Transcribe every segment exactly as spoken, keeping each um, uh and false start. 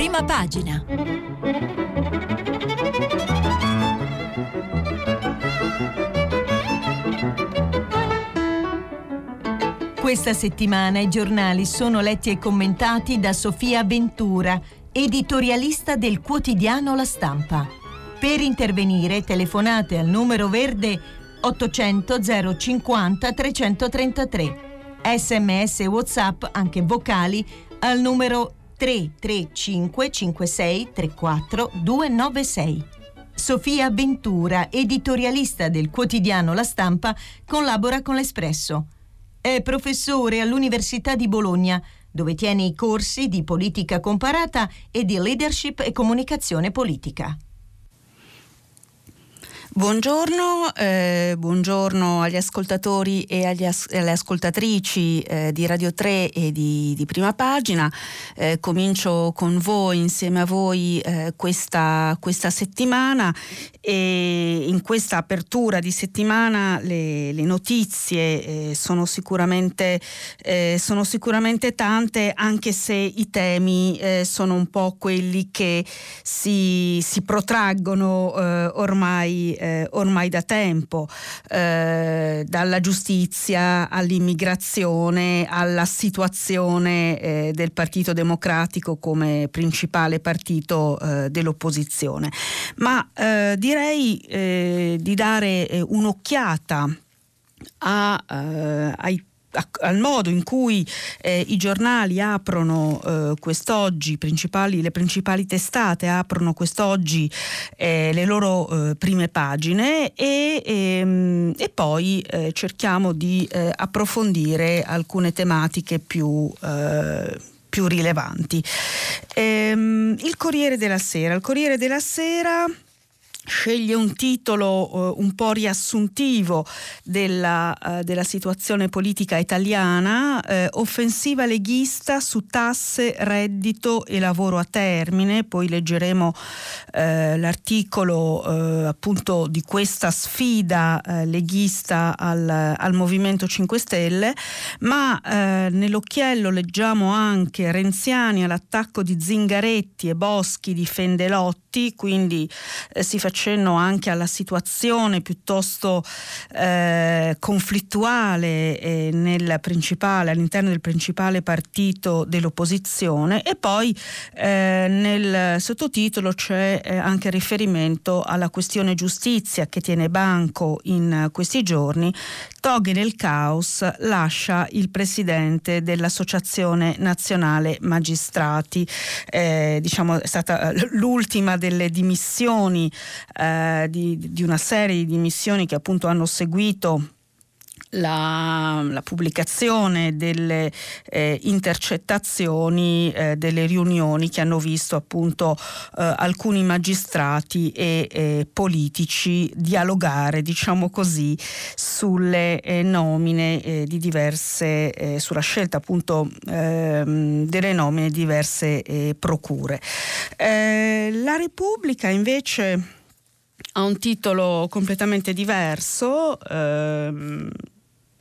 Prima pagina. Questa settimana i giornali sono letti e commentati da Sofia Ventura, editorialista del quotidiano La Stampa. Per intervenire telefonate al numero verde ottocento zero cinquanta trecentotrentatré, sms e whatsapp anche vocali al numero tre tre cinque cinque sei tre quattro due nove sei. Sofia Ventura, editorialista del quotidiano La Stampa, collabora con L'Espresso. È professore all'Università di Bologna, dove tiene i corsi di politica comparata e di leadership e comunicazione politica. Buongiorno, eh, buongiorno agli ascoltatori e agli as- alle ascoltatrici eh, di Radio tre e di, di Prima Pagina. Eh, comincio con voi, insieme a voi, eh, questa, questa settimana, e in questa apertura di settimana le, le notizie eh, sono sicuramente eh, sono sicuramente tante, anche se i temi eh, sono un po' quelli che si, si protraggono eh, ormai Eh, ormai da tempo, eh, dalla giustizia all'immigrazione, alla situazione eh, del Partito Democratico come principale partito eh, dell'opposizione. Ma eh, direi eh, di dare eh, un'occhiata a, eh, ai al modo in cui eh, i giornali aprono eh, quest'oggi, principali, le principali testate aprono quest'oggi eh, le loro eh, prime pagine, e, e, e poi eh, cerchiamo di eh, approfondire alcune tematiche più eh, più rilevanti. Ehm, il Corriere della Sera. Il Corriere della Sera sceglie un titolo eh, un po' riassuntivo della, eh, della situazione politica italiana: eh, offensiva leghista su tasse, reddito e lavoro a termine. Poi leggeremo eh, l'articolo eh, appunto di questa sfida eh, leghista al, al Movimento cinque Stelle, ma eh, nell'occhiello leggiamo anche renziani all'attacco di Zingaretti e Boschi di Fendelotti, quindi eh, si faceva accenno anche alla situazione piuttosto eh, conflittuale eh, nel principale, all'interno del principale partito dell'opposizione, e poi eh, nel sottotitolo c'è eh, anche riferimento alla questione giustizia che tiene banco in questi giorni. Toghi nel caos, lascia il presidente dell'Associazione Nazionale Magistrati, eh, diciamo è stata l'ultima delle dimissioni Eh, di, di una serie di dimissioni che appunto hanno seguito La, la pubblicazione delle eh, intercettazioni eh, delle riunioni che hanno visto appunto eh, alcuni magistrati e eh, politici dialogare, diciamo così, sulle eh, nomine eh, di diverse eh, sulla scelta appunto eh, delle nomine di diverse eh, procure. Eh, La Repubblica invece ha un titolo completamente diverso. ehm,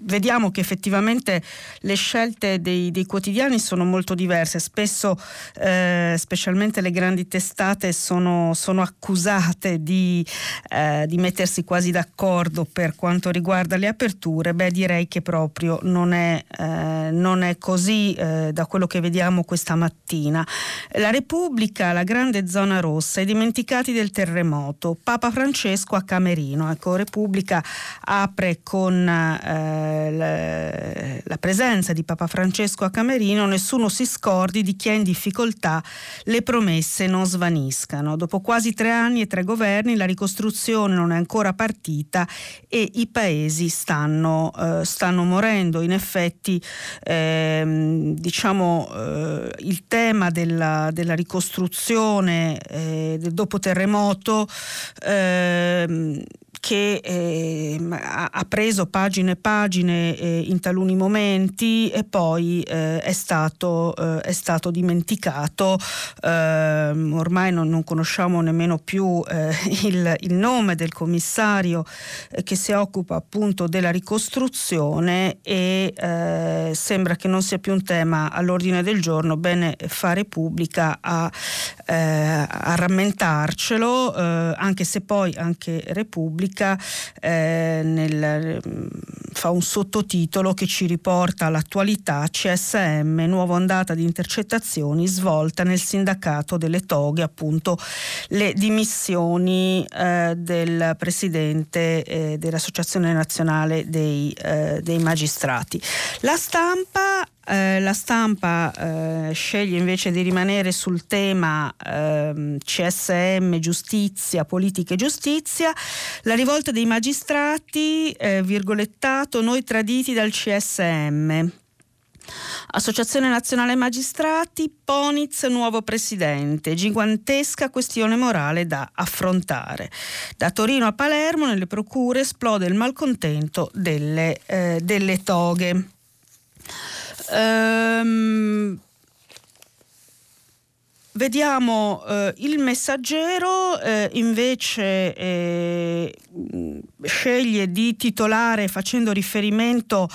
Vediamo che effettivamente le scelte dei, dei quotidiani sono molto diverse. Spesso, eh, specialmente le grandi testate, sono, sono accusate di, eh, di mettersi quasi d'accordo per quanto riguarda le aperture. Beh, direi che proprio non è, eh, non è così eh, da quello che vediamo questa mattina. La Repubblica, la grande zona rossa, i dimenticati del terremoto, Papa Francesco a Camerino. Ecco, Repubblica apre con Eh, la presenza di Papa Francesco a Camerino: nessuno si scordi di chi è in difficoltà, le promesse non svaniscano. Dopo quasi tre anni e tre governi la ricostruzione non è ancora partita e i paesi stanno, eh, stanno morendo. In effetti ehm, diciamo eh, il tema della, della ricostruzione eh, del dopo terremoto eh, che eh, ha preso pagine e pagine eh, in taluni momenti e poi eh, è, stato, eh, è stato dimenticato. Eh, ormai non, non conosciamo nemmeno più eh, il, il nome del commissario eh, che si occupa appunto della ricostruzione e eh, sembra che non sia più un tema all'ordine del giorno. Bene fa Repubblica a, eh, a rammentarcelo, eh, anche se poi anche Repubblica Eh, nel, fa un sottotitolo che ci riporta all'attualità: C S M, nuova ondata di intercettazioni, svolta nel sindacato delle toghe, appunto le dimissioni eh, del presidente eh, dell'Associazione Nazionale dei, eh, dei Magistrati. La stampa Eh, la stampa eh, sceglie invece di rimanere sul tema eh, C S M, giustizia, politica e giustizia. La rivolta dei magistrati, eh, virgolettato, noi traditi dal C S M. Associazione Nazionale Magistrati, Poniz nuovo presidente, gigantesca questione morale da affrontare. Da Torino a Palermo, nelle procure, esplode il malcontento delle, eh, delle toghe. Um, vediamo eh, Il Messaggero eh, invece eh, sceglie di titolare facendo riferimento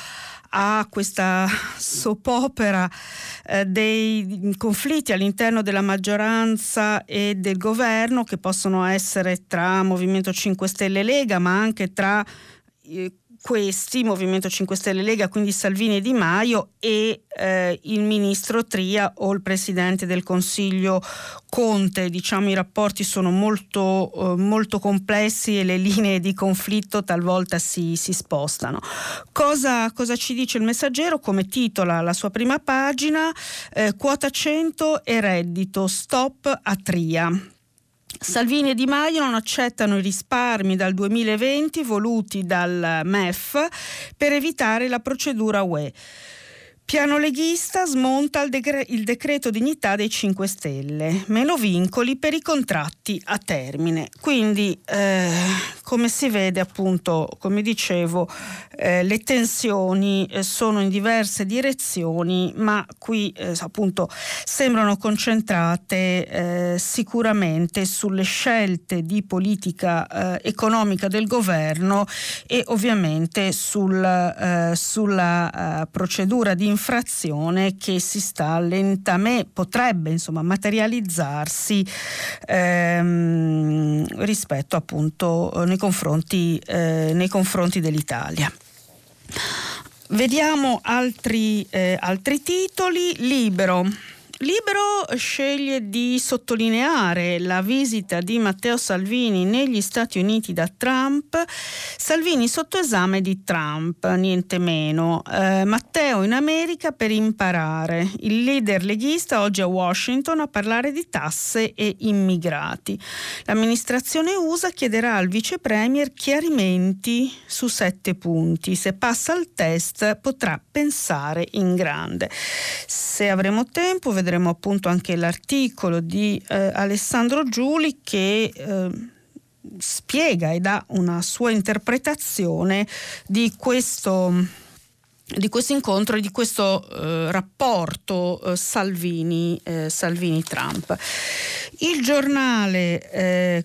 a questa soppopera eh, dei conflitti all'interno della maggioranza e del governo, che possono essere tra Movimento cinque Stelle e Lega, ma anche tra eh, questi, Movimento cinque Stelle Lega, quindi Salvini e Di Maio, e eh, il ministro Tria o il presidente del Consiglio Conte. Diciamo, i rapporti sono molto, eh, molto complessi e le linee di conflitto talvolta si, si spostano. Cosa, cosa ci dice Il Messaggero? Come titola la sua prima pagina, eh, quota cento e reddito, stop a Tria. Salvini e Di Maio non accettano i risparmi dal duemilaventi voluti dal M E F per evitare la procedura U E. Piano leghista smonta il, decre- il decreto dignità dei cinque Stelle, meno vincoli per i contratti a termine. Quindi eh, come si vede, appunto, come dicevo, eh, le tensioni eh, sono in diverse direzioni, ma qui eh, appunto sembrano concentrate eh, sicuramente sulle scelte di politica eh, economica del governo e ovviamente sul, eh, sulla eh, procedura di infrazione che si sta lentamente, potrebbe insomma materializzarsi ehm, rispetto appunto nei confronti, eh, nei confronti dell'Italia. Vediamo altri, eh, altri titoli. Libero. Libero sceglie di sottolineare la visita di Matteo Salvini negli Stati Uniti da Trump. Salvini sotto esame di Trump, niente meno. Eh, Matteo in America per imparare. Il leader leghista oggi a Washington a parlare di tasse e immigrati. L'amministrazione U S A chiederà al vice premier chiarimenti su sette punti. Se passa il test potrà pensare in grande. Se avremo tempo vedremo appunto anche l'articolo di eh, Alessandro Giuli che eh, spiega e dà una sua interpretazione di questo di questo incontro e di questo eh, rapporto eh, Salvini, eh, Salvini-Trump. Il Giornale eh,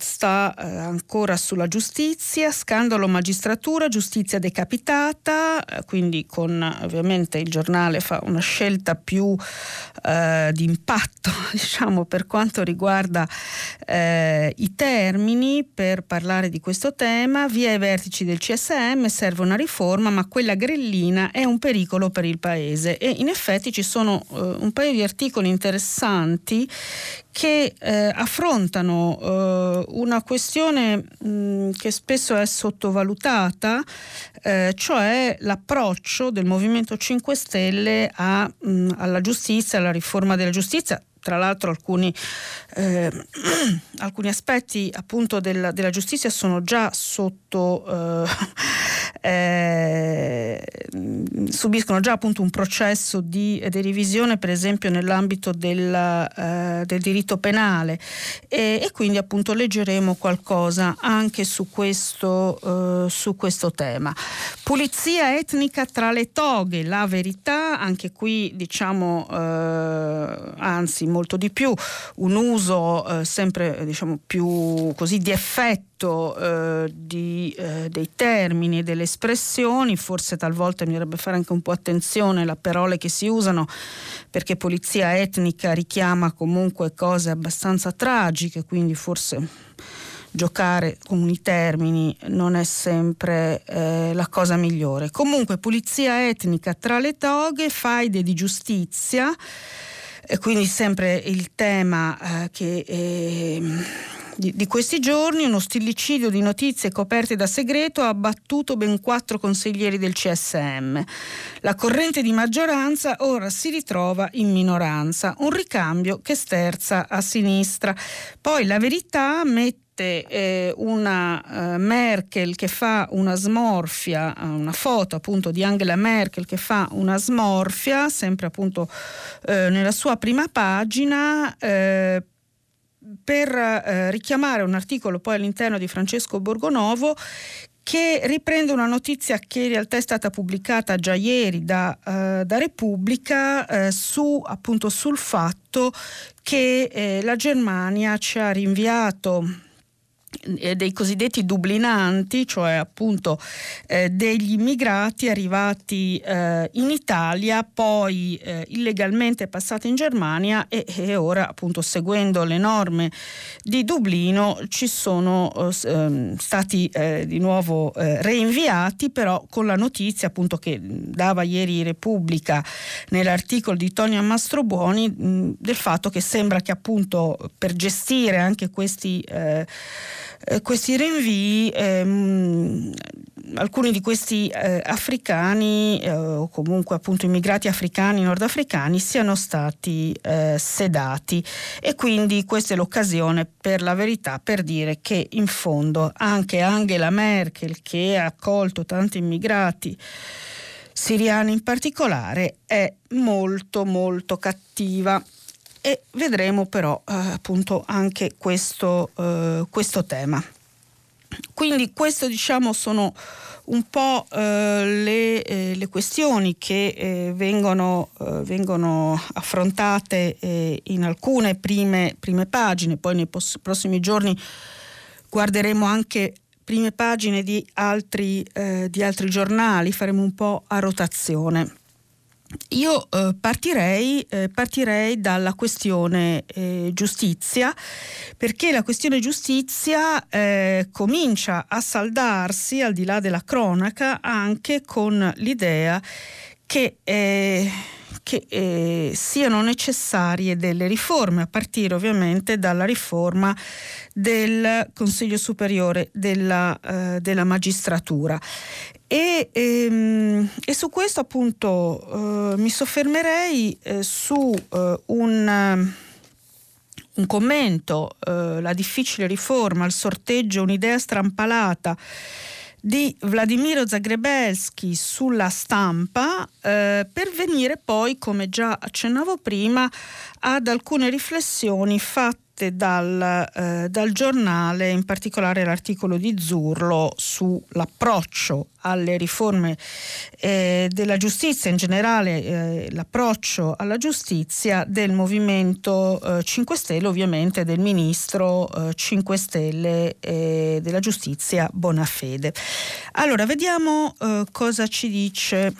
sta ancora sulla giustizia, scandalo magistratura, giustizia decapitata, quindi con ovviamente Il Giornale fa una scelta più eh, di impatto, diciamo, per quanto riguarda eh, i termini per parlare di questo tema. Via ai vertici del C S M, serve una riforma, ma quella grillina è un pericolo per il paese. E in effetti ci sono eh, un paio di articoli interessanti che eh, affrontano eh, una questione mh, che spesso è sottovalutata, eh, cioè l'approccio del Movimento cinque Stelle a, mh, alla giustizia, alla riforma della giustizia, tra l'altro alcuni, eh, alcuni aspetti appunto della, della giustizia sono già sotto eh, eh, subiscono già appunto un processo di, di revisione, per esempio nell'ambito della, eh, del diritto penale, e, e quindi appunto leggeremo qualcosa anche su questo, eh, su questo tema. Pulizia etnica tra le toghe, la verità, anche qui diciamo eh, anzi molto di più, un uso eh, sempre diciamo più così di effetto Eh, di, eh, dei termini e delle espressioni. Forse talvolta bisognerebbe fare anche un po' attenzione alle parole che si usano, perché polizia etnica richiama comunque cose abbastanza tragiche, quindi forse giocare con i termini non è sempre eh, la cosa migliore. Comunque pulizia etnica tra le toghe, faide di giustizia, e quindi sempre il tema eh, che eh, di questi giorni, uno stillicidio di notizie coperte da segreto ha abbattuto ben quattro consiglieri del C S M. La corrente di maggioranza ora si ritrova in minoranza, un ricambio che sterza a sinistra. Poi la verità mette una Merkel che fa una smorfia, una foto appunto di Angela Merkel che fa una smorfia, sempre appunto eh, nella sua prima pagina, eh, per eh, richiamare un articolo poi all'interno di Francesco Borgonovo, che riprende una notizia che in realtà è stata pubblicata già ieri da, eh, da Repubblica eh, su appunto sul fatto che eh, la Germania ci ha rinviato dei cosiddetti dublinanti, cioè appunto eh, degli immigrati arrivati eh, in Italia, poi eh, illegalmente passati in Germania, e, e ora appunto seguendo le norme di Dublino ci sono eh, stati eh, di nuovo eh, reinviati, però con la notizia appunto che dava ieri Repubblica nell'articolo di Tonia Mastrobuoni mh, del fatto che sembra che appunto per gestire anche questi eh, Eh, questi rinvii, ehm, alcuni di questi eh, africani eh, o comunque appunto immigrati africani, nordafricani, siano stati eh, sedati, e quindi questa è l'occasione per la verità per dire che in fondo anche Angela Merkel, che ha accolto tanti immigrati siriani in particolare, è molto molto cattiva. E vedremo però eh, appunto anche questo, eh, questo tema. Quindi questo diciamo sono un po' eh, le, eh, le questioni che eh, vengono, eh, vengono affrontate eh, in alcune prime, prime pagine. Poi nei poss- prossimi giorni guarderemo anche prime pagine di altri, eh, di altri giornali, faremo un po' a rotazione. Io eh, partirei, eh, partirei dalla questione eh, giustizia, perché la questione giustizia eh, comincia a saldarsi, al di là della cronaca, anche con l'idea che, eh, che eh, siano necessarie delle riforme, a partire ovviamente dalla riforma del Consiglio Superiore della, eh, della Magistratura. E, ehm, e su questo appunto eh, mi soffermerei eh, su eh, un, un commento, eh, la difficile riforma, il sorteggio, un'idea strampalata di Vladimiro Zagrebelsky sulla Stampa, eh, per venire poi, come già accennavo prima, ad alcune riflessioni fatte Dal, eh, dal giornale, in particolare l'articolo di Zurlo sull'approccio alle riforme eh, della giustizia, in generale eh, l'approccio alla giustizia del Movimento eh, cinque Stelle, ovviamente del ministro eh, cinque Stelle eh, della giustizia Bonafede. Allora vediamo eh, cosa ci dice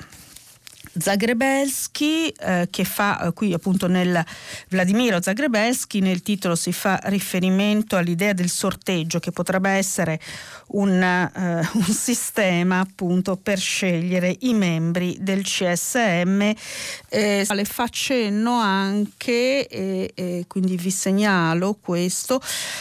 Zagrebelsky, eh, che fa eh, qui appunto nel Vladimiro Zagrebelsky, nel titolo si fa riferimento all'idea del sorteggio, che potrebbe essere un, eh, un sistema appunto per scegliere i membri del C S M. Eh, le faccenno anche, eh, eh, quindi vi segnalo questo,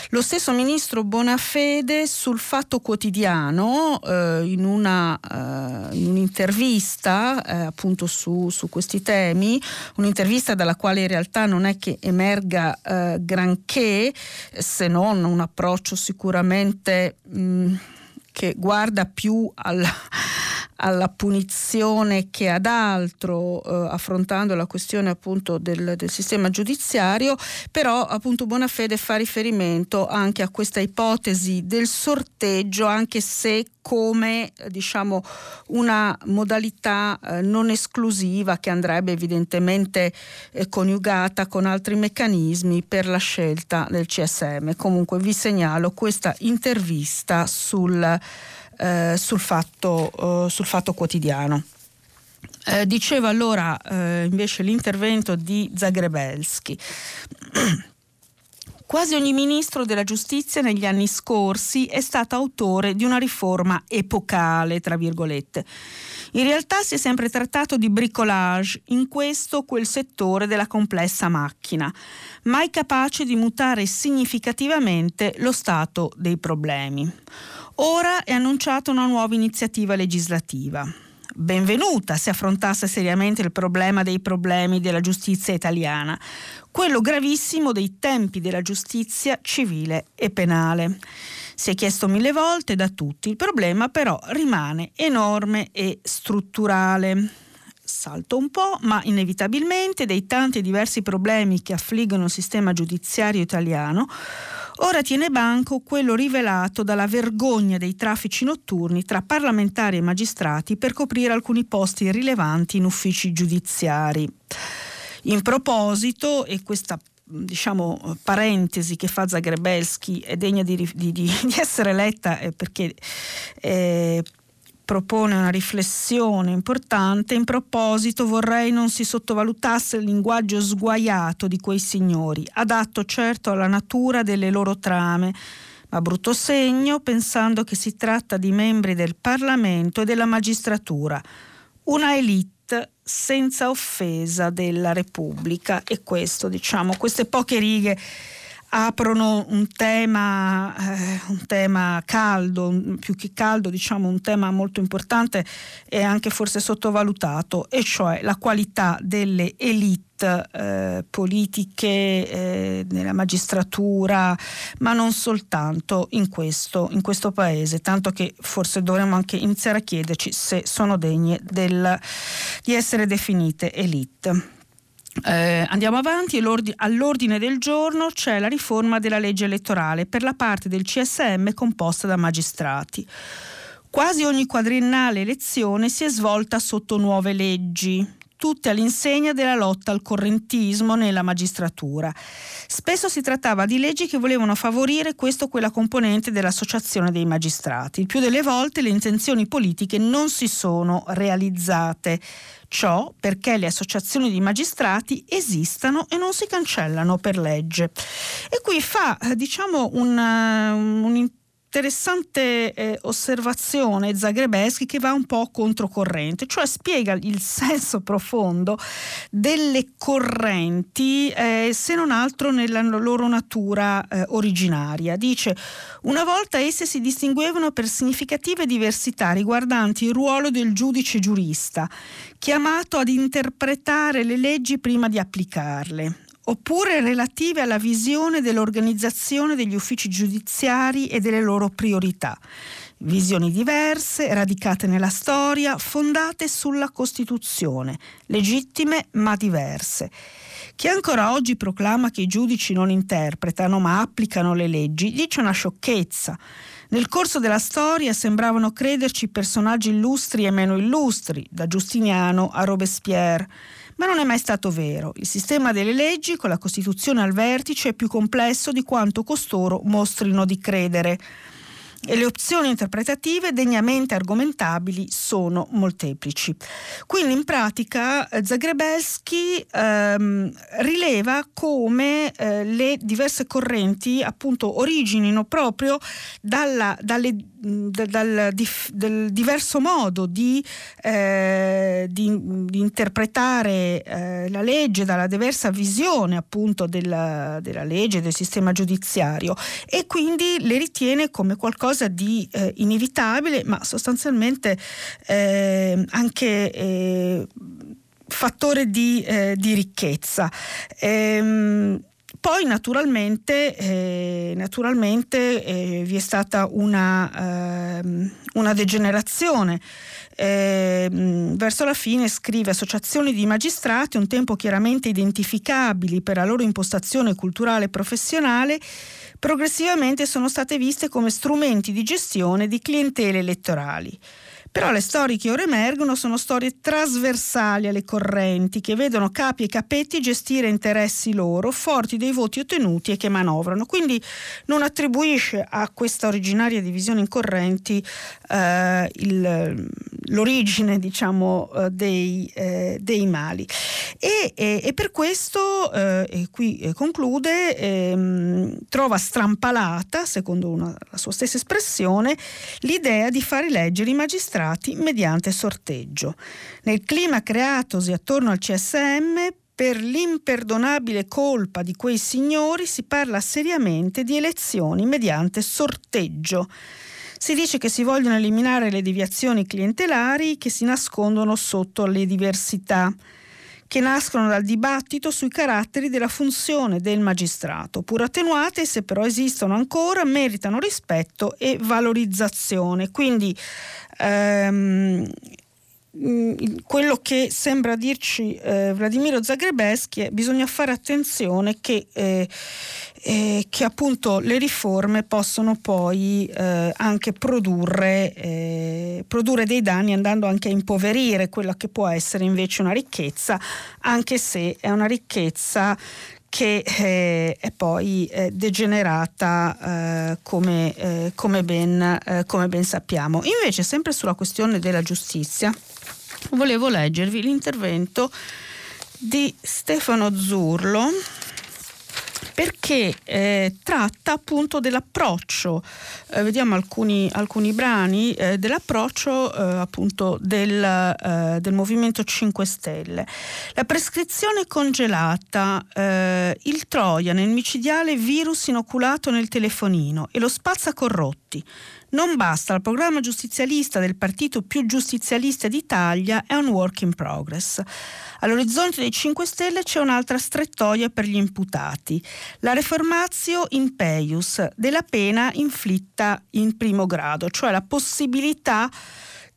lo stesso ministro Bonafede sul Fatto Quotidiano, eh, in una eh, in un'intervista eh, appunto su, su questi temi, un'intervista dalla quale in realtà non è che emerga eh, granché, se non un approccio sicuramente mh, che guarda più alla, alla punizione che ad altro, eh, affrontando la questione appunto del, del sistema giudiziario. Però appunto Bonafede fa riferimento anche a questa ipotesi del sorteggio, anche se come diciamo una modalità eh, non esclusiva, che andrebbe evidentemente eh, coniugata con altri meccanismi per la scelta del C S M. Comunque vi segnalo questa intervista sul Eh, sul, fatto, eh, sul Fatto Quotidiano. Eh, diceva allora eh, invece l'intervento di Zagrebelsky. Quasi ogni ministro della giustizia negli anni scorsi è stato autore di una riforma epocale, tra virgolette. In realtà si è sempre trattato di bricolage, in questo quel settore della complessa macchina, mai capace di mutare significativamente lo stato dei problemi. Ora è annunciata una nuova iniziativa legislativa. Benvenuta se affrontasse seriamente il problema dei problemi della giustizia italiana, quello gravissimo dei tempi della giustizia civile e penale. Si è chiesto mille volte da tutti, il problema però rimane enorme e strutturale. Salto un po', ma inevitabilmente dei tanti diversi problemi che affliggono il sistema giudiziario italiano, ora tiene banco quello rivelato dalla vergogna dei traffici notturni tra parlamentari e magistrati per coprire alcuni posti rilevanti in uffici giudiziari. In proposito, e questa diciamo parentesi che fa Zagrebelsky è degna di, di, di, di essere letta, eh, perché eh, propone una riflessione importante. In proposito vorrei non si sottovalutasse il linguaggio sguaiato di quei signori, adatto certo alla natura delle loro trame, ma brutto segno pensando che si tratta di membri del Parlamento e della magistratura, una elite senza offesa della Repubblica. E questo, diciamo, queste poche righe aprono un tema, eh, un tema caldo, più che caldo, diciamo un tema molto importante e anche forse sottovalutato, e cioè la qualità delle elite eh, politiche eh, nella magistratura, ma non soltanto in questo, in questo paese, tanto che forse dovremmo anche iniziare a chiederci se sono degne del, di essere definite elite. Eh, andiamo avanti. All'ordine del giorno c'è la riforma della legge elettorale per la parte del C S M composta da magistrati. Quasi ogni quadriennale elezione si è svolta sotto nuove leggi, tutte all'insegna della lotta al correntismo nella magistratura. Spesso si trattava di leggi che volevano favorire questo o quella componente dell'associazione dei magistrati. Il più delle volte le intenzioni politiche non si sono realizzate. Ciò perché le associazioni di magistrati esistano e non si cancellano per legge. E qui fa, diciamo, un, un interessante eh, osservazione Zagrebelsky, che va un po' controcorrente, cioè spiega il senso profondo delle correnti, eh, se non altro nella loro natura eh, originaria. Dice: una volta esse si distinguevano per significative diversità riguardanti il ruolo del giudice giurista, chiamato ad interpretare le leggi prima di applicarle, oppure relative alla visione dell'organizzazione degli uffici giudiziari e delle loro priorità. Visioni diverse, radicate nella storia, fondate sulla Costituzione, legittime ma diverse. Chi ancora oggi proclama che i giudici non interpretano ma applicano le leggi dice una sciocchezza. Nel corso della storia sembravano crederci personaggi illustri e meno illustri, da Giustiniano a Robespierre. Ma non è mai stato vero. Il sistema delle leggi, con la Costituzione al vertice, è più complesso di quanto costoro mostrino di credere. E le opzioni interpretative degnamente argomentabili sono molteplici. Quindi in pratica Zagrebelsky ehm, rileva come eh, le diverse correnti appunto originino proprio dalla, dalle, dal, dal, dal diverso modo di, eh, di, di interpretare eh, la legge, dalla diversa visione appunto della, della legge, del sistema giudiziario, e quindi le ritiene come qualcosa di eh, inevitabile, ma sostanzialmente eh, anche eh, fattore di, eh, di ricchezza. Ehm, poi naturalmente, eh, naturalmente eh, vi è stata una, eh, una degenerazione. Eh, verso la fine scrive: associazioni di magistrati, un tempo chiaramente identificabili per la loro impostazione culturale e professionale, progressivamente sono state viste come strumenti di gestione di clientele elettorali. Però le storie che ora emergono sono storie trasversali alle correnti, che vedono capi e capetti gestire interessi loro, forti dei voti ottenuti e che manovrano. Quindi non attribuisce a questa originaria divisione in correnti eh, il, l'origine, diciamo, dei, eh, dei mali. E, e, e per questo, eh, e qui conclude, eh, trova strampalata, secondo una, la sua stessa espressione, l'idea di fare eleggere i magistrati mediante sorteggio. Nel clima creatosi attorno al C S M, per l'imperdonabile colpa di quei signori, si parla seriamente di elezioni mediante sorteggio. Si dice che si vogliono eliminare le deviazioni clientelari che si nascondono sotto le diversità, che nascono dal dibattito sui caratteri della funzione del magistrato, pur attenuate, se però esistono ancora, meritano rispetto e valorizzazione. Quindi ehm, quello che sembra dirci eh, Vladimiro Zagrebelsky è: bisogna fare attenzione che, eh, eh, che appunto le riforme possono poi eh, anche produrre, eh, produrre dei danni, andando anche a impoverire quella che può essere invece una ricchezza, anche se è una ricchezza che eh, è poi eh, degenerata eh, come, eh, come, ben, eh, come ben sappiamo. Invece, sempre sulla questione della giustizia, volevo leggervi l'intervento di Stefano Zurlo, perché eh, tratta appunto dell'approccio, eh, vediamo alcuni, alcuni brani, eh, dell'approccio eh, appunto del, eh, del Movimento cinque Stelle. La prescrizione congelata, eh, il Trojan, il micidiale virus inoculato nel telefonino e lo spazzacorrotti. Non basta, il programma giustizialista del partito più giustizialista d'Italia è un work in progress. All'orizzonte dei cinque Stelle c'è un'altra strettoia per gli imputati, la reformatio in peius della pena inflitta in primo grado, cioè la possibilità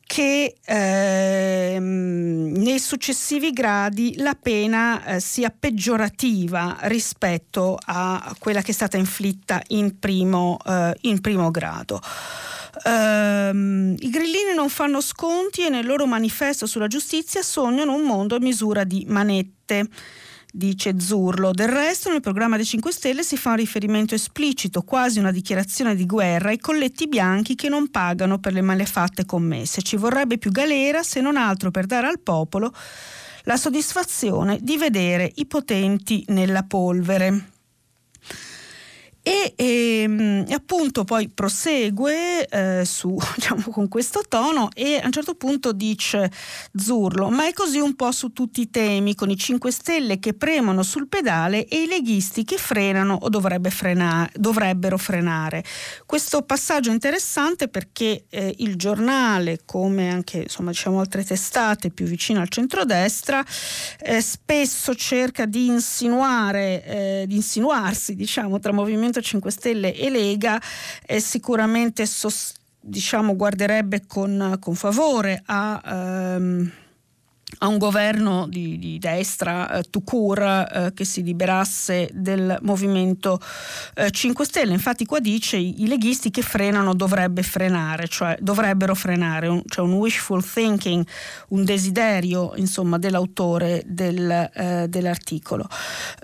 che ehm, nei successivi gradi la pena eh, sia peggiorativa rispetto a quella che è stata inflitta in primo, eh, in primo grado. Ehm, i grillini non fanno sconti e nel loro manifesto sulla giustizia sognano un mondo a misura di manette, dice Zurlo. Del resto nel programma dei cinque Stelle si fa un riferimento esplicito, quasi una dichiarazione di guerra, ai colletti bianchi che non pagano per le malefatte commesse. Ci vorrebbe più galera, se non altro per dare al popolo la soddisfazione di vedere i potenti nella polvere. E, e appunto poi prosegue eh, su, diciamo, con questo tono, e a un certo punto dice Zurlo: ma è così un po' su tutti i temi, con i cinque Stelle che premono sul pedale e i leghisti che frenano o dovrebbe frena- dovrebbero frenare. Questo passaggio interessante, perché eh, Il Giornale, come anche, insomma, diciamo altre testate più vicine al centrodestra, eh, spesso cerca di insinuare eh, di insinuarsi, diciamo, tra movimenti cinque Stelle e Lega, e sicuramente sost- diciamo guarderebbe con, con favore a, ehm, a un governo di, di destra eh, tout court eh, che si liberasse del Movimento eh, cinque Stelle. Infatti qua dice: i leghisti che frenano dovrebbe frenare, cioè dovrebbero frenare, un, cioè un wishful thinking, un desiderio, insomma, dell'autore del, eh, dell'articolo.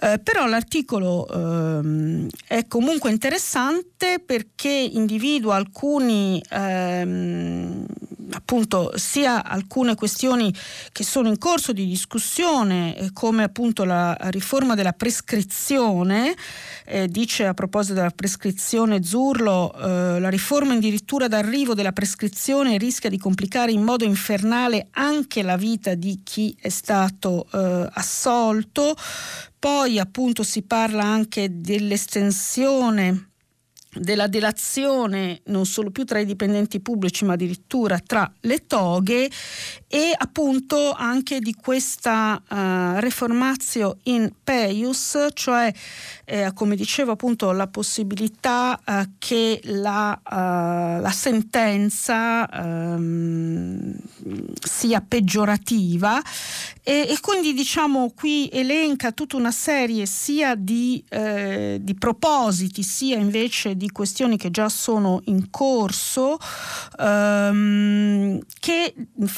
Eh, però l'articolo ehm, è comunque interessante, perché individua alcuni ehm, appunto sia alcune questioni che sono in corso di discussione, eh, come appunto la riforma della prescrizione. Eh, dice a proposito della prescrizione Zurlo: eh, la riforma addirittura d'arrivo della prescrizione rischia di complicare in modo infernale anche la vita di chi è stato eh, assolto. Poi appunto si parla anche dell'estensione della delazione non solo più tra i dipendenti pubblici ma addirittura tra le toghe, e appunto anche di questa uh, reformatio in peius, cioè eh, come dicevo appunto la possibilità uh, che la, uh, la sentenza um, sia peggiorativa e, e quindi diciamo qui elenca tutta una serie sia di, eh, di propositi sia invece di questioni che già sono in corso, ehm, che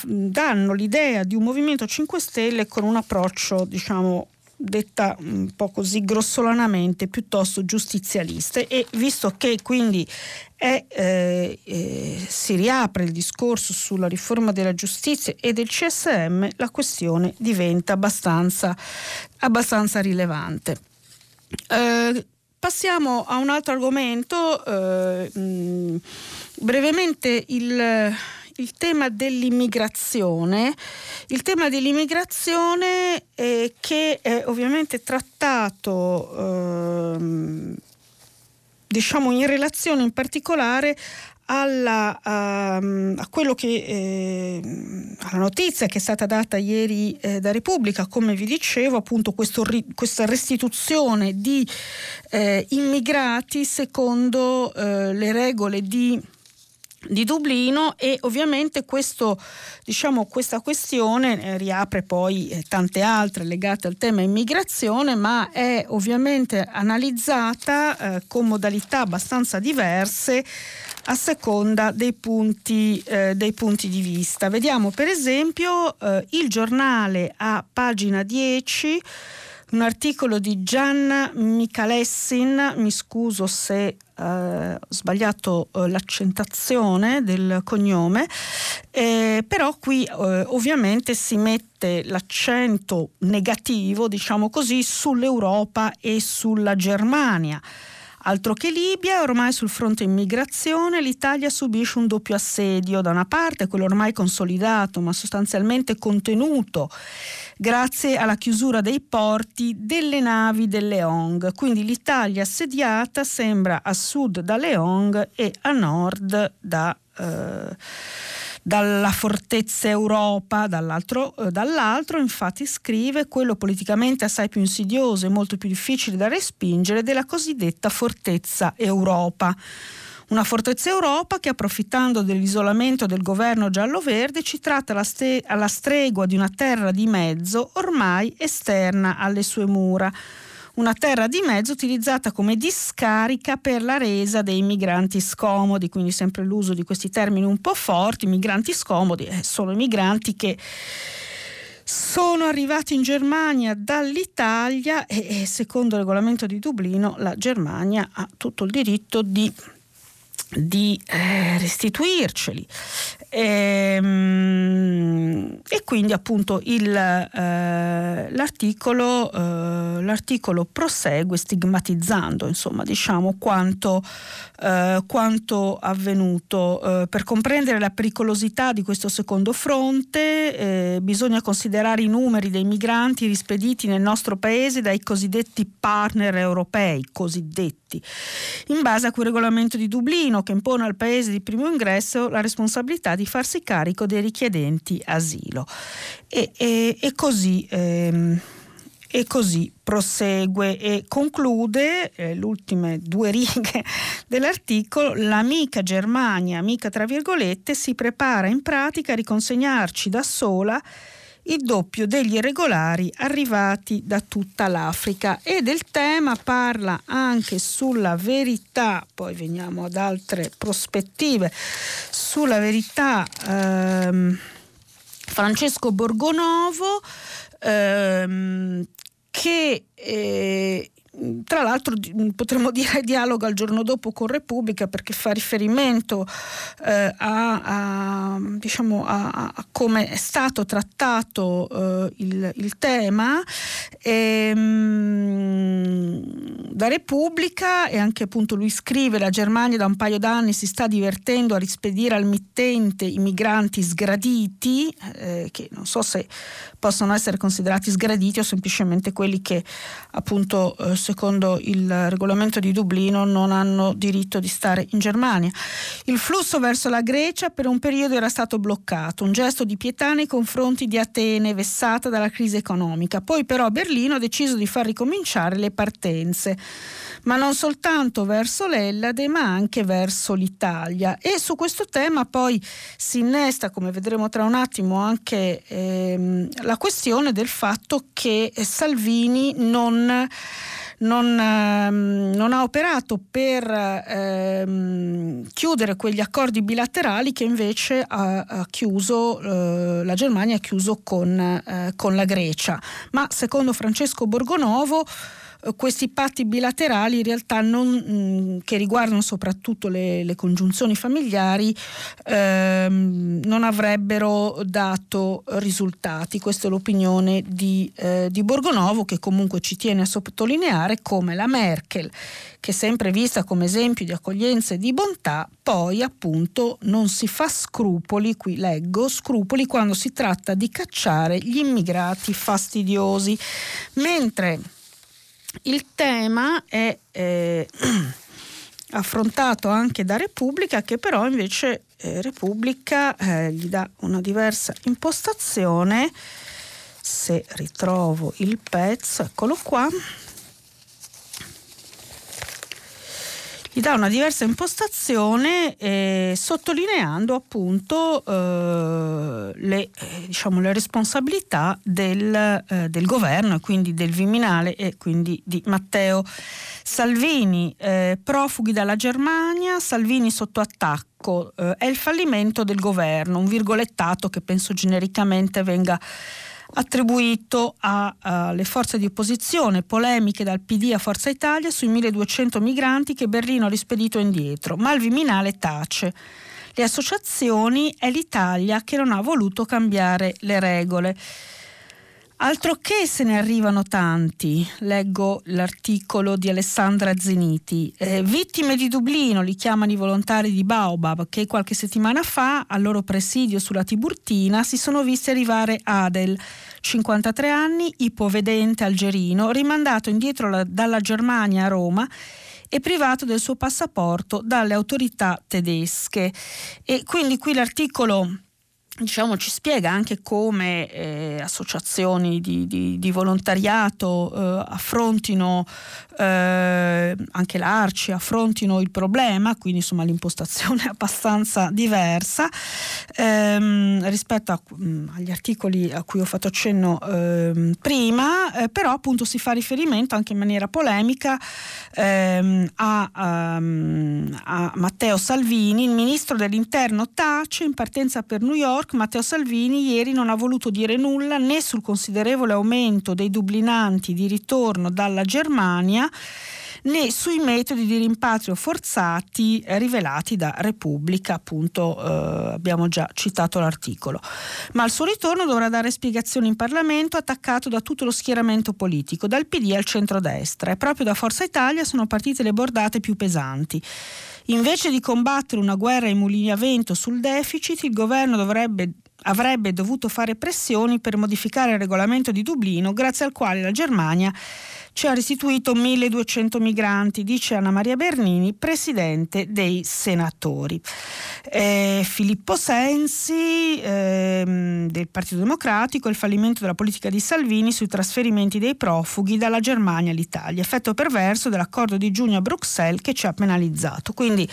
danno l'idea di un Movimento cinque Stelle con un approccio, diciamo, detta un po' così grossolanamente, piuttosto giustizialiste. E visto che quindi è, eh, eh, si riapre il discorso sulla riforma della giustizia e del C S M, la questione diventa abbastanza, abbastanza rilevante. Eh, Passiamo a un altro argomento, eh, mh, brevemente il, il tema dell'immigrazione, il tema dell'immigrazione eh, che è ovviamente trattato eh, diciamo in relazione in particolare alla, a, a quello che eh, alla notizia che è stata data ieri eh, da Repubblica, come vi dicevo, appunto questo, questa restituzione di eh, immigrati secondo eh, le regole di di Dublino. E ovviamente questo, diciamo, questa questione eh, riapre poi eh, tante altre legate al tema immigrazione, ma è ovviamente analizzata eh, con modalità abbastanza diverse a seconda dei punti, eh, dei punti di vista. Vediamo per esempio eh, Il Giornale a pagina dieci, un articolo di Gian Michalessin, mi scuso se ho eh, sbagliato eh, l'accentazione del cognome, eh, però qui eh, ovviamente si mette l'accento negativo, diciamo così, sull'Europa e sulla Germania. Altro che Libia, ormai sul fronte immigrazione l'Italia subisce un doppio assedio: da una parte quello ormai consolidato ma sostanzialmente contenuto grazie alla chiusura dei porti delle navi delle O N G, quindi l'Italia assediata sembra a sud dalle O N G e a nord da... Eh, dalla fortezza Europa, dall'altro, eh, dall'altro infatti scrive quello politicamente assai più insidioso e molto più difficile da respingere della cosiddetta fortezza Europa. Una fortezza Europa che, approfittando dell'isolamento del governo giallo-verde, ci tratta alla, ste- alla stregua di una terra di mezzo ormai esterna alle sue mura. Una terra di mezzo utilizzata come discarica per la resa dei migranti scomodi, quindi sempre l'uso di questi termini un po' forti. Migranti scomodi eh, sono i migranti che sono arrivati in Germania dall'Italia e, e secondo il regolamento di Dublino la Germania ha tutto il diritto di di eh, restituirceli e, mh, e quindi appunto il, eh, l'articolo, eh, l'articolo prosegue stigmatizzando, insomma, diciamo quanto, eh, quanto avvenuto. Eh, per comprendere la pericolosità di questo secondo fronte eh, bisogna considerare i numeri dei migranti rispediti nel nostro paese dai cosiddetti partner europei, cosiddetti, in base a quel regolamento di Dublino che impone al paese di primo ingresso la responsabilità di farsi carico dei richiedenti asilo. E, e, e così ehm, e così prosegue e conclude eh, le ultime due righe dell'articolo: l'amica Germania, amica tra virgolette, si prepara in pratica a riconsegnarci da sola il doppio degli irregolari arrivati da tutta l'Africa. E del tema parla anche Sulla Verità, poi veniamo ad altre prospettive. Sulla Verità ehm, Francesco Borgonovo ehm, che eh, tra l'altro potremmo dire dialoga al giorno dopo con Repubblica, perché fa riferimento eh, a, a, diciamo, a, a come è stato trattato eh, il, il tema e, mh, da Repubblica, e anche appunto lui scrive: la Germania da un paio d'anni si sta divertendo a rispedire al mittente i migranti sgraditi, eh, che non so se possono essere considerati sgraditi o semplicemente quelli che appunto eh, secondo il regolamento di Dublino non hanno diritto di stare in Germania. Il flusso verso la Grecia per un periodo era stato bloccato, un gesto di pietà nei confronti di Atene vessata dalla crisi economica. Poi però Berlino ha deciso di far ricominciare le partenze, ma non soltanto verso l'Ellade ma anche verso l'Italia. E su questo tema poi si innesta, come vedremo tra un attimo, anche ehm, la questione del fatto che Salvini non Non, ehm, non ha operato per ehm, chiudere quegli accordi bilaterali che invece ha, ha chiuso eh, la Germania ha chiuso con, eh, con la Grecia. Ma secondo Francesco Borgonovo eh, questi patti bilaterali in realtà non, mh, che riguardano soprattutto le, le congiunzioni familiari ehm, non avrebbero dato risultati. Questa è l'opinione di, eh, di Borgonovo, che comunque ci tiene a sottolineare come la Merkel, che è sempre vista come esempio di accoglienza e di bontà, poi appunto non si fa scrupoli, qui leggo, scrupoli quando si tratta di cacciare gli immigrati fastidiosi. Mentre il tema è eh, affrontato anche da Repubblica, che però invece eh, Repubblica eh, gli dà una diversa impostazione. Se ritrovo il pezzo, eccolo qua. Gli dà una diversa impostazione eh, sottolineando appunto eh, le, eh, diciamo, le responsabilità del, eh, del governo, e quindi del Viminale e quindi di Matteo Salvini. Eh, profughi dalla Germania, Salvini sotto attacco, eh, è il fallimento del governo, un virgolettato che penso genericamente venga attribuito alle forze di opposizione. Polemiche dal P D a Forza Italia sui milleduecento migranti che Berlino ha rispedito indietro, ma il Viminale tace. Le associazioni: è l'Italia che non ha voluto cambiare le regole. Altro che se ne arrivano tanti, leggo l'articolo di Alessandra Zeniti. Eh, vittime di Dublino, li chiamano i volontari di Baobab, che qualche settimana fa al loro presidio sulla Tiburtina si sono visti arrivare Adel, cinquantatré anni, ipovedente algerino, rimandato indietro la, dalla Germania a Roma e privato del suo passaporto dalle autorità tedesche. E quindi qui l'articolo, diciamo, ci spiega anche come eh, associazioni di, di, di volontariato eh, affrontino eh, anche l'Arci, affrontino il problema. Quindi insomma l'impostazione è abbastanza diversa ehm, rispetto a, mh, agli articoli a cui ho fatto cenno ehm, prima, eh, però appunto si fa riferimento anche in maniera polemica ehm, a, a, a Matteo Salvini. Il ministro dell'interno tace, in partenza per New York Matteo Salvini ieri non ha voluto dire nulla né sul considerevole aumento dei dublinanti di ritorno dalla Germania né sui metodi di rimpatrio forzati rivelati da Repubblica, appunto eh, abbiamo già citato l'articolo. Ma al suo ritorno dovrà dare spiegazioni in Parlamento, attaccato da tutto lo schieramento politico, dal P D al centrodestra, e proprio da Forza Italia sono partite le bordate più pesanti. Invece di combattere una guerra ai mulini a vento sul deficit, il governo dovrebbe avrebbe dovuto fare pressioni per modificare il regolamento di Dublino, grazie al quale la Germania ci ha restituito milleduecento migranti, dice Anna Maria Bernini, presidente dei senatori. Eh, Filippo Sensi eh, del Partito Democratico: il fallimento della politica di Salvini sui trasferimenti dei profughi dalla Germania all'Italia, effetto perverso dell'accordo di giugno a Bruxelles che ci ha penalizzato. Quindi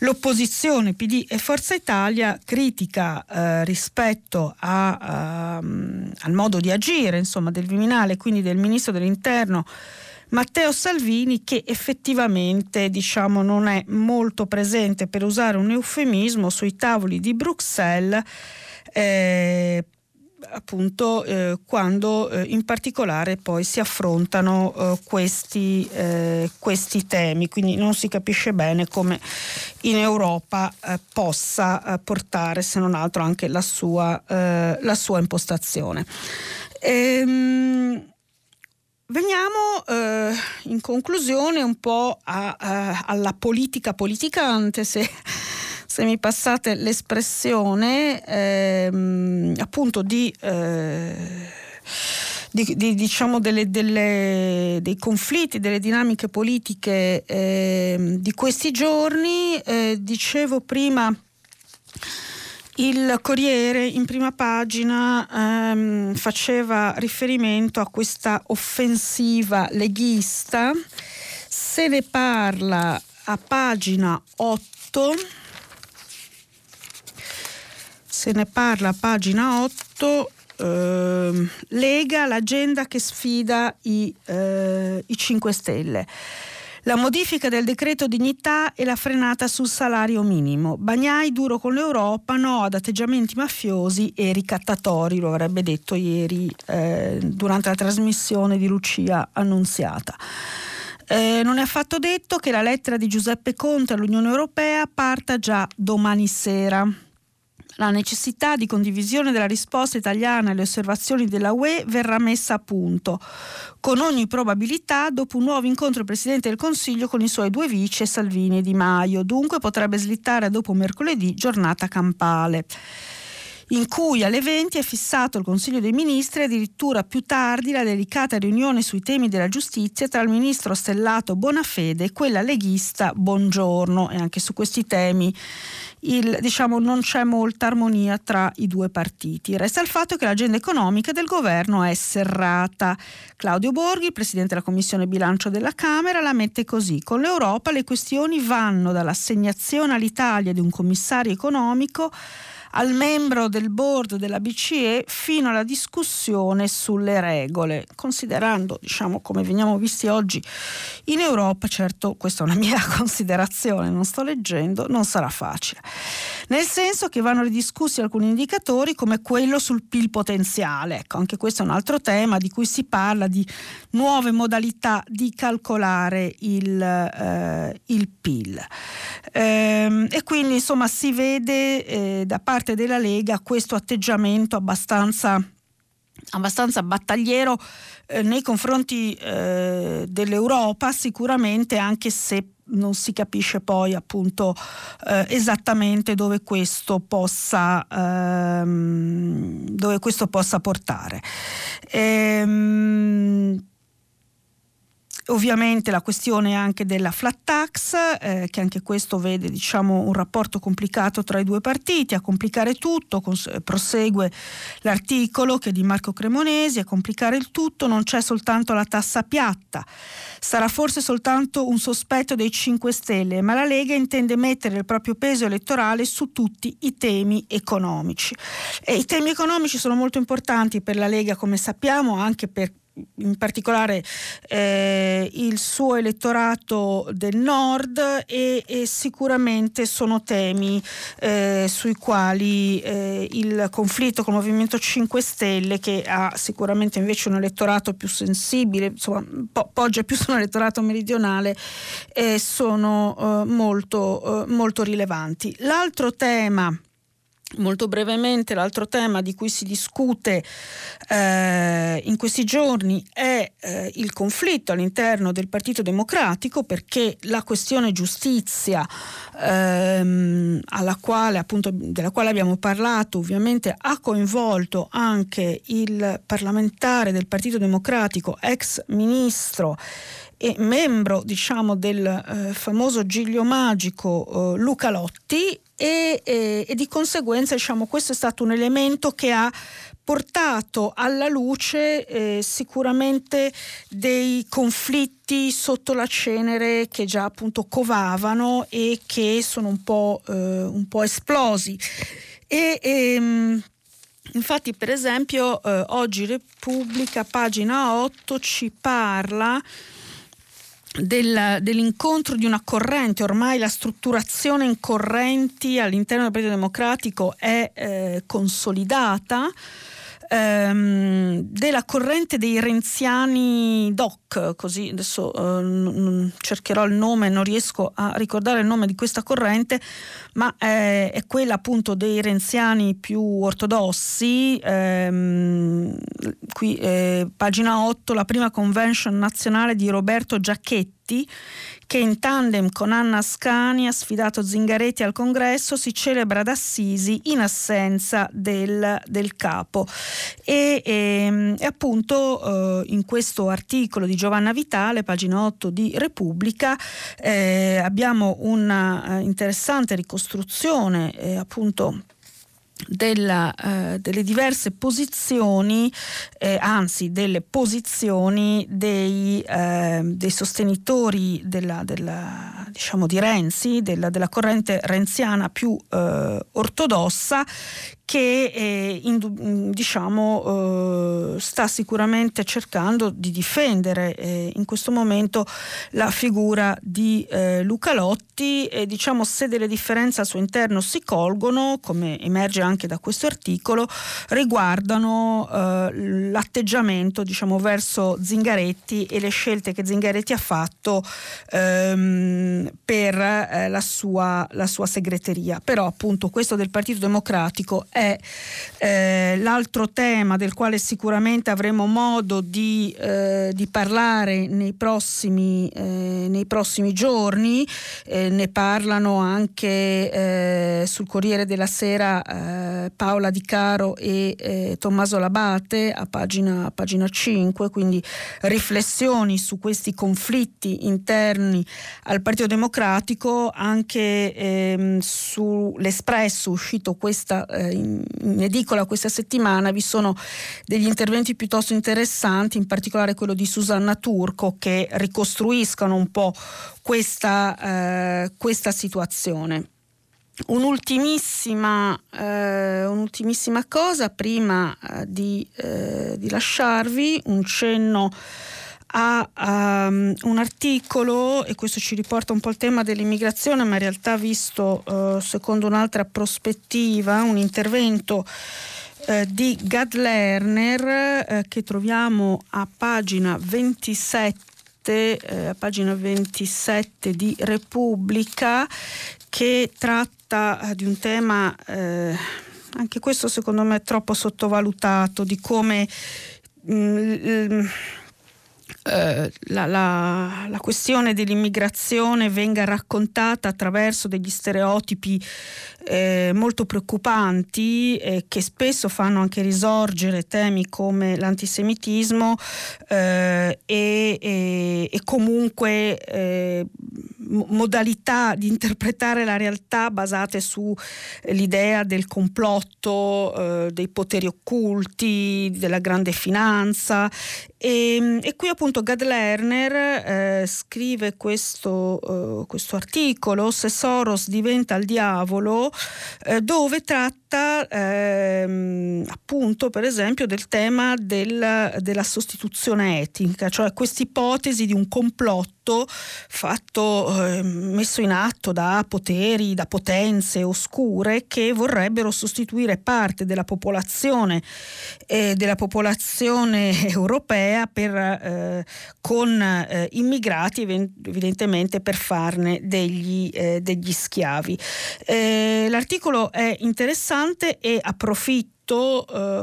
l'opposizione P D e Forza Italia critica eh, rispetto a, uh, al modo di agire insomma del Viminale, quindi del ministro dell'interno Matteo Salvini, che effettivamente diciamo non è molto presente, per usare un eufemismo, sui tavoli di Bruxelles eh, appunto eh, quando eh, in particolare poi si affrontano eh, questi, eh, questi temi. Quindi non si capisce bene come in Europa eh, possa eh, portare, se non altro, anche la sua, eh, la sua impostazione. Ehm, veniamo eh, in conclusione un po' a, a, alla politica politicante, se... se mi passate l'espressione, ehm, appunto di, eh, di, di diciamo delle, delle, dei conflitti, delle dinamiche politiche eh, di questi giorni. Eh, dicevo prima, il Corriere in prima pagina ehm, faceva riferimento a questa offensiva leghista, se ne parla a pagina otto. Se ne parla a pagina otto, eh, Lega l'agenda che sfida i, eh, i cinque Stelle. La modifica del decreto dignità e la frenata sul salario minimo. Bagnai duro con l'Europa, no ad atteggiamenti mafiosi e ricattatori, lo avrebbe detto ieri eh, durante la trasmissione di Lucia Annunziata. Eh, non è affatto detto che la lettera di Giuseppe Conte all'Unione Europea parta già domani sera. La necessità di condivisione della risposta italiana alle osservazioni della U E verrà messa a punto, con ogni probabilità, dopo un nuovo incontro del Presidente del Consiglio con i suoi due vice, Salvini e Di Maio. Dunque potrebbe slittare dopo mercoledì giornata campale, in cui alle venti è fissato il Consiglio dei Ministri e addirittura più tardi la delicata riunione sui temi della giustizia tra il ministro stellato Bonafede e quella leghista Bongiorno, e anche su questi temi il, diciamo, non c'è molta armonia tra i due partiti. Resta il fatto che l'agenda economica del governo è serrata. Claudio Borghi, presidente della Commissione Bilancio della Camera, la mette così: con l'Europa le questioni vanno dall'assegnazione all'Italia di un commissario economico al membro del board della B C E fino alla discussione sulle regole. Considerando, diciamo, come veniamo visti oggi in Europa, certo questa è una mia considerazione, non sto leggendo, non sarà facile. Nel senso che vanno ridiscussi alcuni indicatori come quello sul P I L potenziale. Ecco, anche questo è un altro tema di cui si parla, di nuove modalità di calcolare il, eh, il P I L. Ehm, e quindi insomma si vede eh, da parte della Lega questo atteggiamento abbastanza, abbastanza battagliero eh, nei confronti eh, dell'Europa, sicuramente, anche se non si capisce poi appunto eh, esattamente dove questo possa ehm, dove questo possa portare. Ehm, Ovviamente la questione anche della flat tax, eh, che anche questo vede, diciamo, un rapporto complicato tra i due partiti. A complicare tutto, cons- prosegue l'articolo che è di Marco Cremonesi, a complicare il tutto non c'è soltanto la tassa piatta. Sarà forse soltanto un sospetto dei cinque Stelle, ma la Lega intende mettere il proprio peso elettorale su tutti i temi economici. E i temi economici sono molto importanti per la Lega, come sappiamo, anche per in particolare eh, il suo elettorato del nord, e, e sicuramente sono temi eh, sui quali eh, il conflitto con il Movimento cinque Stelle, che ha sicuramente invece un elettorato più sensibile, insomma po- poggia più su un elettorato meridionale, eh, sono eh, molto, eh, molto rilevanti. L'altro tema, molto brevemente, l'altro tema di cui si discute eh, in questi giorni è eh, il conflitto all'interno del Partito Democratico, perché la questione giustizia, ehm, alla quale, appunto, della quale abbiamo parlato, ovviamente ha coinvolto anche il parlamentare del Partito Democratico, ex ministro e membro, diciamo, del eh, famoso Giglio Magico, eh, Luca Lotti, e, e, e di conseguenza, diciamo, questo è stato un elemento che ha portato alla luce eh, sicuramente dei conflitti sotto la cenere che già appunto covavano e che sono un po', eh, un po' esplosi. E, ehm, infatti, per esempio, eh, oggi Repubblica, pagina otto, ci parla Del, dell'incontro di una corrente. Ormai la strutturazione in correnti all'interno del Partito Democratico è eh, consolidata. ehm, della corrente dei renziani doc, così adesso eh, cercherò il nome, non riesco a ricordare il nome di questa corrente, ma eh, è quella appunto dei renziani più ortodossi. Ehm, qui eh, pagina otto, la prima convention nazionale di Roberto Giachetti, che in tandem con Anna Ascani ha sfidato Zingaretti al congresso, si celebra ad Assisi in assenza del, del capo. E, e, e appunto eh, in questo articolo di Giovanna Vitale, pagina otto di Repubblica, eh, abbiamo una interessante ricostruzione eh, appunto Della, eh, delle diverse posizioni, eh, anzi delle posizioni dei, eh, dei sostenitori della, della, diciamo di Renzi, della, della corrente renziana più eh, ortodossa, che eh, in, diciamo eh, sta sicuramente cercando di difendere eh, in questo momento la figura di eh, Luca Lotti. E diciamo, se delle differenze al suo interno si colgono, come emerge anche da questo articolo, riguardano eh, l'atteggiamento diciamo verso Zingaretti e le scelte che Zingaretti ha fatto ehm, per eh, la sua la sua segreteria. Però appunto questo del Partito Democratico è eh, l'altro tema del quale sicuramente avremo modo di, eh, di parlare nei prossimi, eh, nei prossimi giorni. Eh, ne parlano anche eh, sul Corriere della Sera eh, Paola Di Caro e eh, Tommaso Labate a pagina, a pagina cinque, quindi riflessioni su questi conflitti interni al Partito Democratico. Anche eh, su L'Espresso, uscito questa eh, in edicola questa settimana, vi sono degli interventi piuttosto interessanti, in particolare quello di Susanna Turco, che ricostruiscono un po' questa, eh, questa situazione. Un'ultimissima, eh, un'ultimissima cosa prima eh, di, eh, di lasciarvi, un cenno a um, un articolo, e questo ci riporta un po' al tema dell'immigrazione, ma in realtà visto uh, secondo un'altra prospettiva, un intervento uh, di Gad Lerner uh, che troviamo a pagina ventisette, uh, a pagina ventisette di Repubblica, che tratta uh, di un tema uh, anche questo secondo me troppo sottovalutato, di come mm, mm, Uh, la, la, la questione dell'immigrazione venga raccontata attraverso degli stereotipi eh, molto preoccupanti eh, che spesso fanno anche risorgere temi come l'antisemitismo eh, e, e, e comunque eh, modalità di interpretare la realtà basate sull'idea del complotto, eh, dei poteri occulti, della grande finanza. E, e qui appunto Gad Lerner eh, scrive questo, eh, questo articolo, Se Soros diventa il diavolo, eh, dove tratta eh, appunto per esempio del tema del, della sostituzione etnica, cioè quest'ipotesi di un complotto fatto eh, messo in atto da poteri, da potenze oscure che vorrebbero sostituire parte della popolazione eh, della popolazione europea per, eh, con eh, immigrati, evidentemente per farne degli, eh, degli schiavi. Eh, l'articolo è interessante e approfitta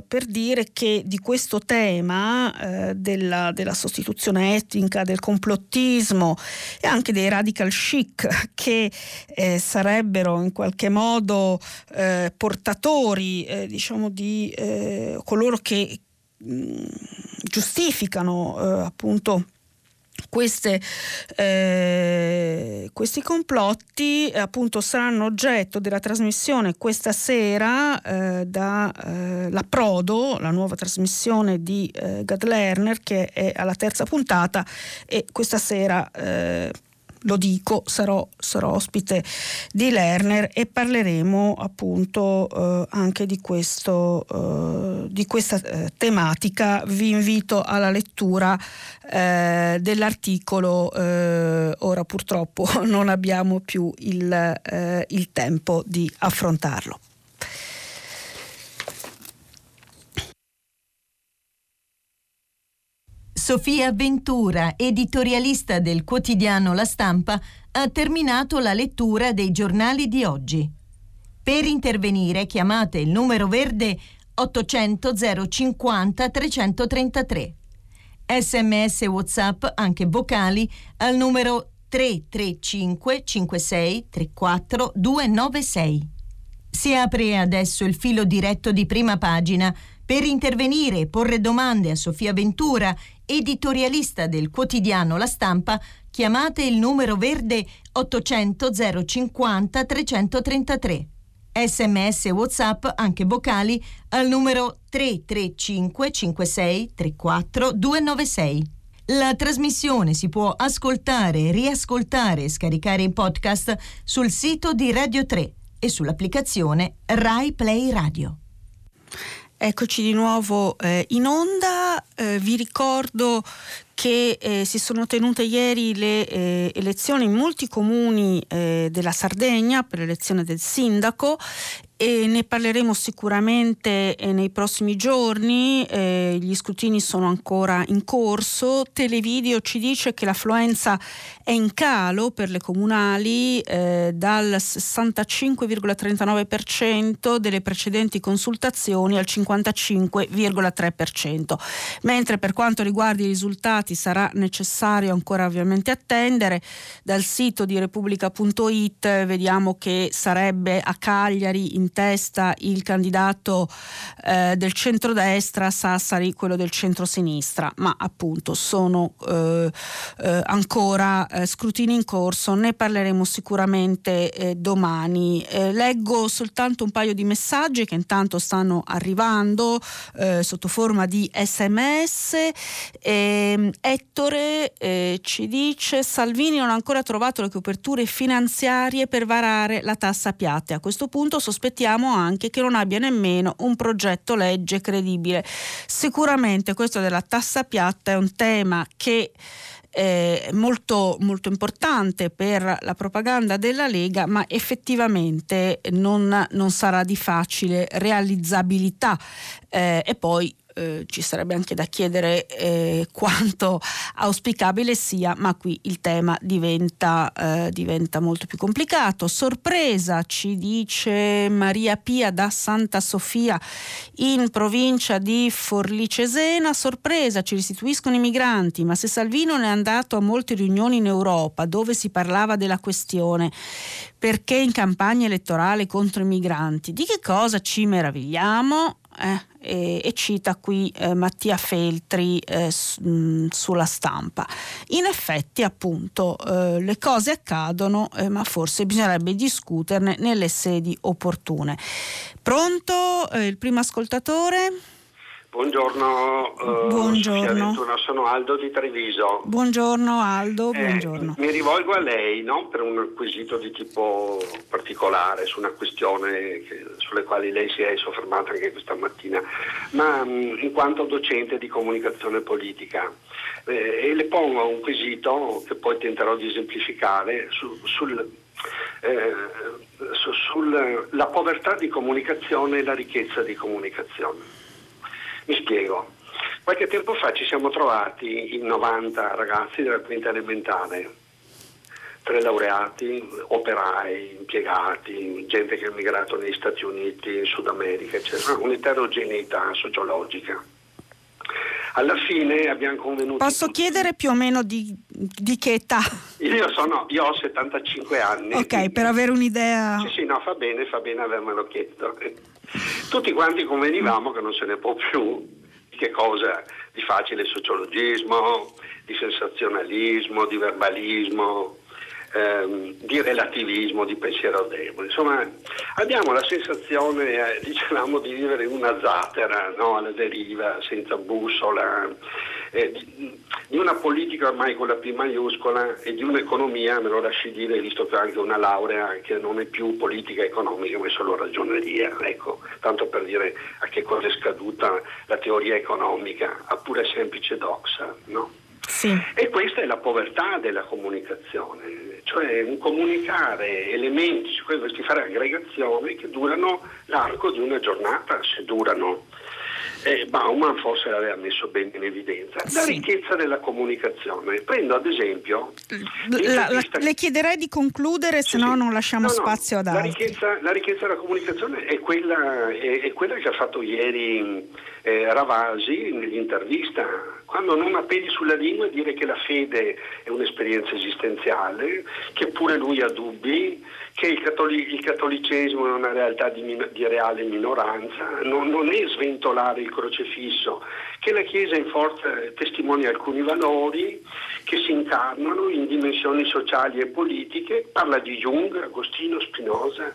per dire che di questo tema eh, della, della sostituzione etnica, del complottismo e anche dei radical chic, che eh, sarebbero in qualche modo eh, portatori eh, diciamo di eh, coloro che mh, giustificano eh, appunto Queste, eh, questi complotti, appunto, saranno oggetto della trasmissione questa sera eh, da eh, La Prodo, la nuova trasmissione di eh, Gad Lerner, che è alla terza puntata, e questa sera eh, lo dico, sarò, sarò ospite di Lerner e parleremo appunto eh, anche di, questo, eh, di questa eh, tematica. Vi invito alla lettura eh, dell'articolo, eh, ora purtroppo non abbiamo più il, eh, il tempo di affrontarlo. Sofia Ventura, editorialista del quotidiano La Stampa, ha terminato la lettura dei giornali di oggi. Per intervenire chiamate il numero verde ottocento zero cinquanta trecentotrentatré. Sms WhatsApp, anche vocali, al numero tre tre cinque cinque sei tre quattro due nove sei. Si apre adesso il filo diretto di Prima Pagina. Per intervenire e porre domande a Sofia Ventura, editorialista del quotidiano La Stampa, chiamate il numero verde ottocento zero cinquanta trecentotrentatré. Sms WhatsApp, anche vocali, al numero tre tre cinque cinque sei tre quattro due nove sei. La trasmissione si può ascoltare, riascoltare e scaricare in podcast sul sito di Radio tre e sull'applicazione Rai Play Radio. Eccoci di nuovo eh, in onda. Eh, vi ricordo che eh, si sono tenute ieri le eh, elezioni in molti comuni eh, della Sardegna per l'elezione del sindaco, e ne parleremo sicuramente eh, nei prossimi giorni. Eh, gli scrutini sono ancora in corso. Televideo ci dice che l'affluenza è in calo per le comunali, eh, dal sessantacinque virgola trentanove per cento delle precedenti consultazioni al cinquantacinque virgola tre per cento, mentre per quanto riguarda i risultati sarà necessario ancora ovviamente attendere. Dal sito di repubblica punto it vediamo che sarebbe a Cagliari in testa il candidato eh, del centrodestra, Sassari quello del centrosinistra, ma appunto sono eh, eh, ancora eh, scrutini in corso, ne parleremo sicuramente eh, domani. Eh, leggo soltanto un paio di messaggi che intanto stanno arrivando eh, sotto forma di sms. eh, Ettore eh, ci dice: Salvini non ha ancora trovato le coperture finanziarie per varare la tassa piatta. A questo punto sospettiamo anche che non abbia nemmeno un progetto legge credibile. Sicuramente questo della tassa piatta è un tema che Eh, molto, molto importante per la propaganda della Lega, ma effettivamente non, non sarà di facile realizzabilità. Eh, e poi eh, ci sarebbe anche da chiedere eh, quanto auspicabile sia, ma qui il tema diventa, eh, diventa molto più complicato. Sorpresa, ci dice Maria Pia da Santa Sofia in provincia di Forlì Cesena. Sorpresa, ci restituiscono i migranti, ma se Salvini ne è andato a molte riunioni in Europa dove si parlava della questione, perché in campagna elettorale contro i migranti, di che cosa ci meravigliamo? Eh, e, e cita qui eh, Mattia Feltri eh, su, mh, sulla Stampa. In effetti appunto eh, le cose accadono, eh, ma forse bisognerebbe discuterne nelle sedi opportune. Pronto eh, il primo ascoltatore? Buongiorno, eh, buongiorno. Sono Aldo di Treviso. Buongiorno Aldo, buongiorno. Eh, mi rivolgo a lei, no, per un quesito di tipo particolare su una questione che, sulle quali lei si è soffermata anche questa mattina, ma mh, in quanto docente di comunicazione politica. Eh, e le pongo un quesito che poi tenterò di esemplificare su, sul... Eh, su, sul la povertà di comunicazione e la ricchezza di comunicazione. Mi spiego. Qualche tempo fa ci siamo trovati in novanta ragazzi della quinta elementare, tre laureati, operai, impiegati, gente che è emigrato negli Stati Uniti, in Sud America, eccetera, un'eterogeneità sociologica. Alla fine abbiamo convenuto... Posso tutti. Chiedere più o meno di, di che età? Io sono io ho settantacinque anni. Ok, per avere un'idea... Sì, sì, no, fa bene, fa bene avermelo chiesto. Tutti quanti convenivamo che non se ne può più di che cosa, di facile sociologismo, di sensazionalismo, di verbalismo, ehm, di relativismo, di pensiero debole. Insomma, abbiamo la sensazione, eh, diciamo, di vivere in una zattera, no, alla deriva, senza bussola, eh, di, di una politica ormai con la P maiuscola e di un'economia, me lo lasci dire, visto che ho anche una laurea, che non è più politica economica ma è solo ragioneria, ecco, tanto per dire a che cosa è scaduta la teoria economica, a pura semplice doxa, no? Sì. E questa è la povertà della comunicazione, cioè un comunicare elementi, questi fare aggregazioni che durano l'arco di una giornata, se durano. eh, Bauman forse l'aveva messo bene in evidenza, la sì. ricchezza della comunicazione. Prendo ad esempio la, la, le chiederei di concludere, sì, se no sì. non lasciamo no, spazio no, ad altri. La ricchezza, la ricchezza della comunicazione è quella, è, è quella che ha fatto ieri eh, Ravasi nell'intervista, quando non ha peli sulla lingua dire che la fede è un'esperienza esistenziale, che pure lui ha dubbi, che il, catoli- il cattolicesimo è una realtà di, min- di reale minoranza, non, non è sventolare il crocefisso, che la Chiesa in forza testimonia alcuni valori che si incarnano in dimensioni sociali e politiche, parla di Jung, Agostino, Spinoza,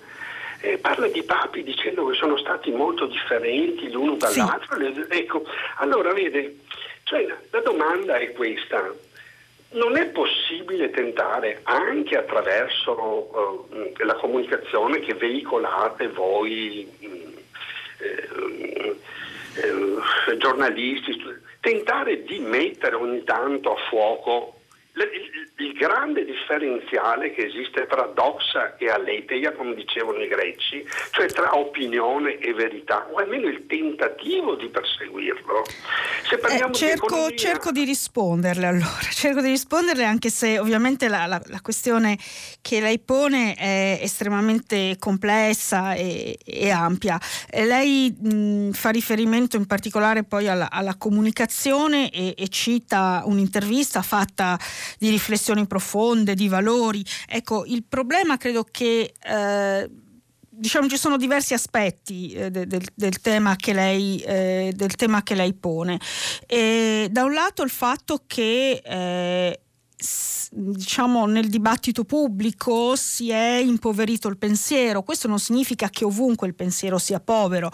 eh, parla di papi dicendo che sono stati molto differenti l'uno dall'altro. Sì. Ecco, allora vede, cioè, la domanda è questa: non è possibile tentare anche attraverso uh, la comunicazione che veicolate voi uh, uh, uh, giornalisti, tentare di mettere ogni tanto a fuoco le, il, il grande differenziale che esiste tra doxa e aletheia, come dicevano i greci, cioè tra opinione e verità, o almeno il tentativo di perseguirlo? Se parliamo eh, cerco, di economia... cerco di risponderle allora, cerco di risponderle anche se ovviamente la, la, la questione che lei pone è estremamente complessa e, e ampia. E lei mh, fa riferimento in particolare poi alla, alla comunicazione e, e cita un'intervista fatta di riflessioni profonde, di valori. Ecco, il problema credo che... Eh, Diciamo ci sono diversi aspetti eh, del, del, tema che lei, eh, del tema che lei pone. E, da un lato il fatto che eh, s- diciamo nel dibattito pubblico si è impoverito il pensiero. Questo non significa che ovunque il pensiero sia povero,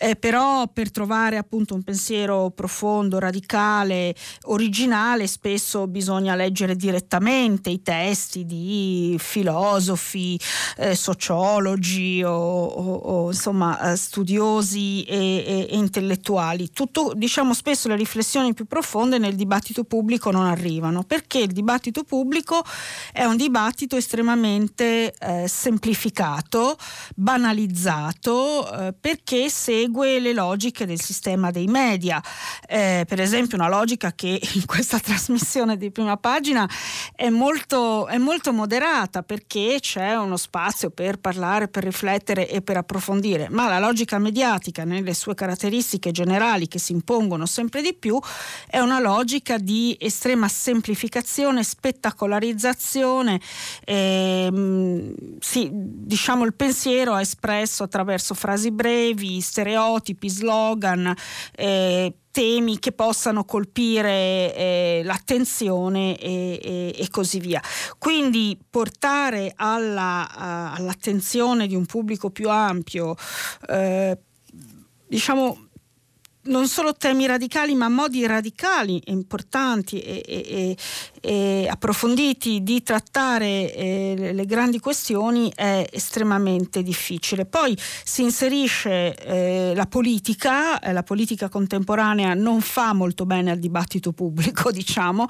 eh, però per trovare appunto un pensiero profondo, radicale, originale, spesso bisogna leggere direttamente i testi di filosofi, eh, sociologi o, o, o insomma studiosi e, e, e intellettuali. Tutto, diciamo, spesso le riflessioni più profonde nel dibattito pubblico non arrivano, perché il dibattito pubblico pubblico è un dibattito estremamente eh, semplificato, banalizzato, eh, perché segue le logiche del sistema dei media. Eh, per esempio una logica che in questa trasmissione di Prima Pagina è molto, è molto moderata, perché c'è uno spazio per parlare, per riflettere e per approfondire, ma la logica mediatica nelle sue caratteristiche generali che si impongono sempre di più è una logica di estrema semplificazione, spettacolarità, spettacolarizzazione. Ehm, sì, diciamo il pensiero è espresso attraverso frasi brevi, stereotipi, slogan, eh, temi che possano colpire eh, l'attenzione e, e, e così via. Quindi portare alla, a, all'attenzione di un pubblico più ampio, eh, diciamo, non solo temi radicali ma modi radicali importanti e, e, e, e approfonditi di trattare eh, le grandi questioni è estremamente difficile. Poi si inserisce eh, la politica, eh, la politica contemporanea non fa molto bene al dibattito pubblico, diciamo,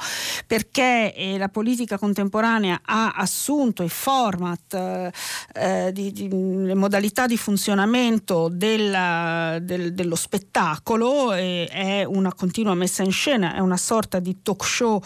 perché eh, la politica contemporanea ha assunto i format, eh, di, di, le modalità di funzionamento della, del, dello spettacolo. È una continua messa in scena, è una sorta di talk show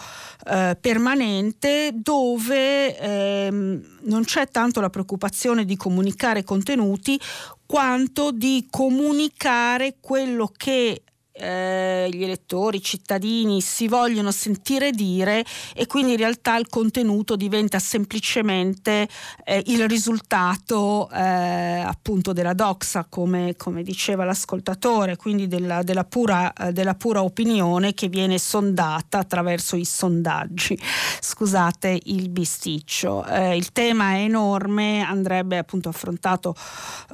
eh, permanente dove ehm, non c'è tanto la preoccupazione di comunicare contenuti quanto di comunicare quello che eh, gli elettori, i cittadini si vogliono sentire dire, e quindi in realtà il contenuto diventa semplicemente eh, il risultato eh, appunto della doxa, come, come diceva l'ascoltatore, quindi della, della, pura, eh, della pura opinione che viene sondata attraverso i sondaggi. Scusate il bisticcio, eh, il tema è enorme, andrebbe appunto affrontato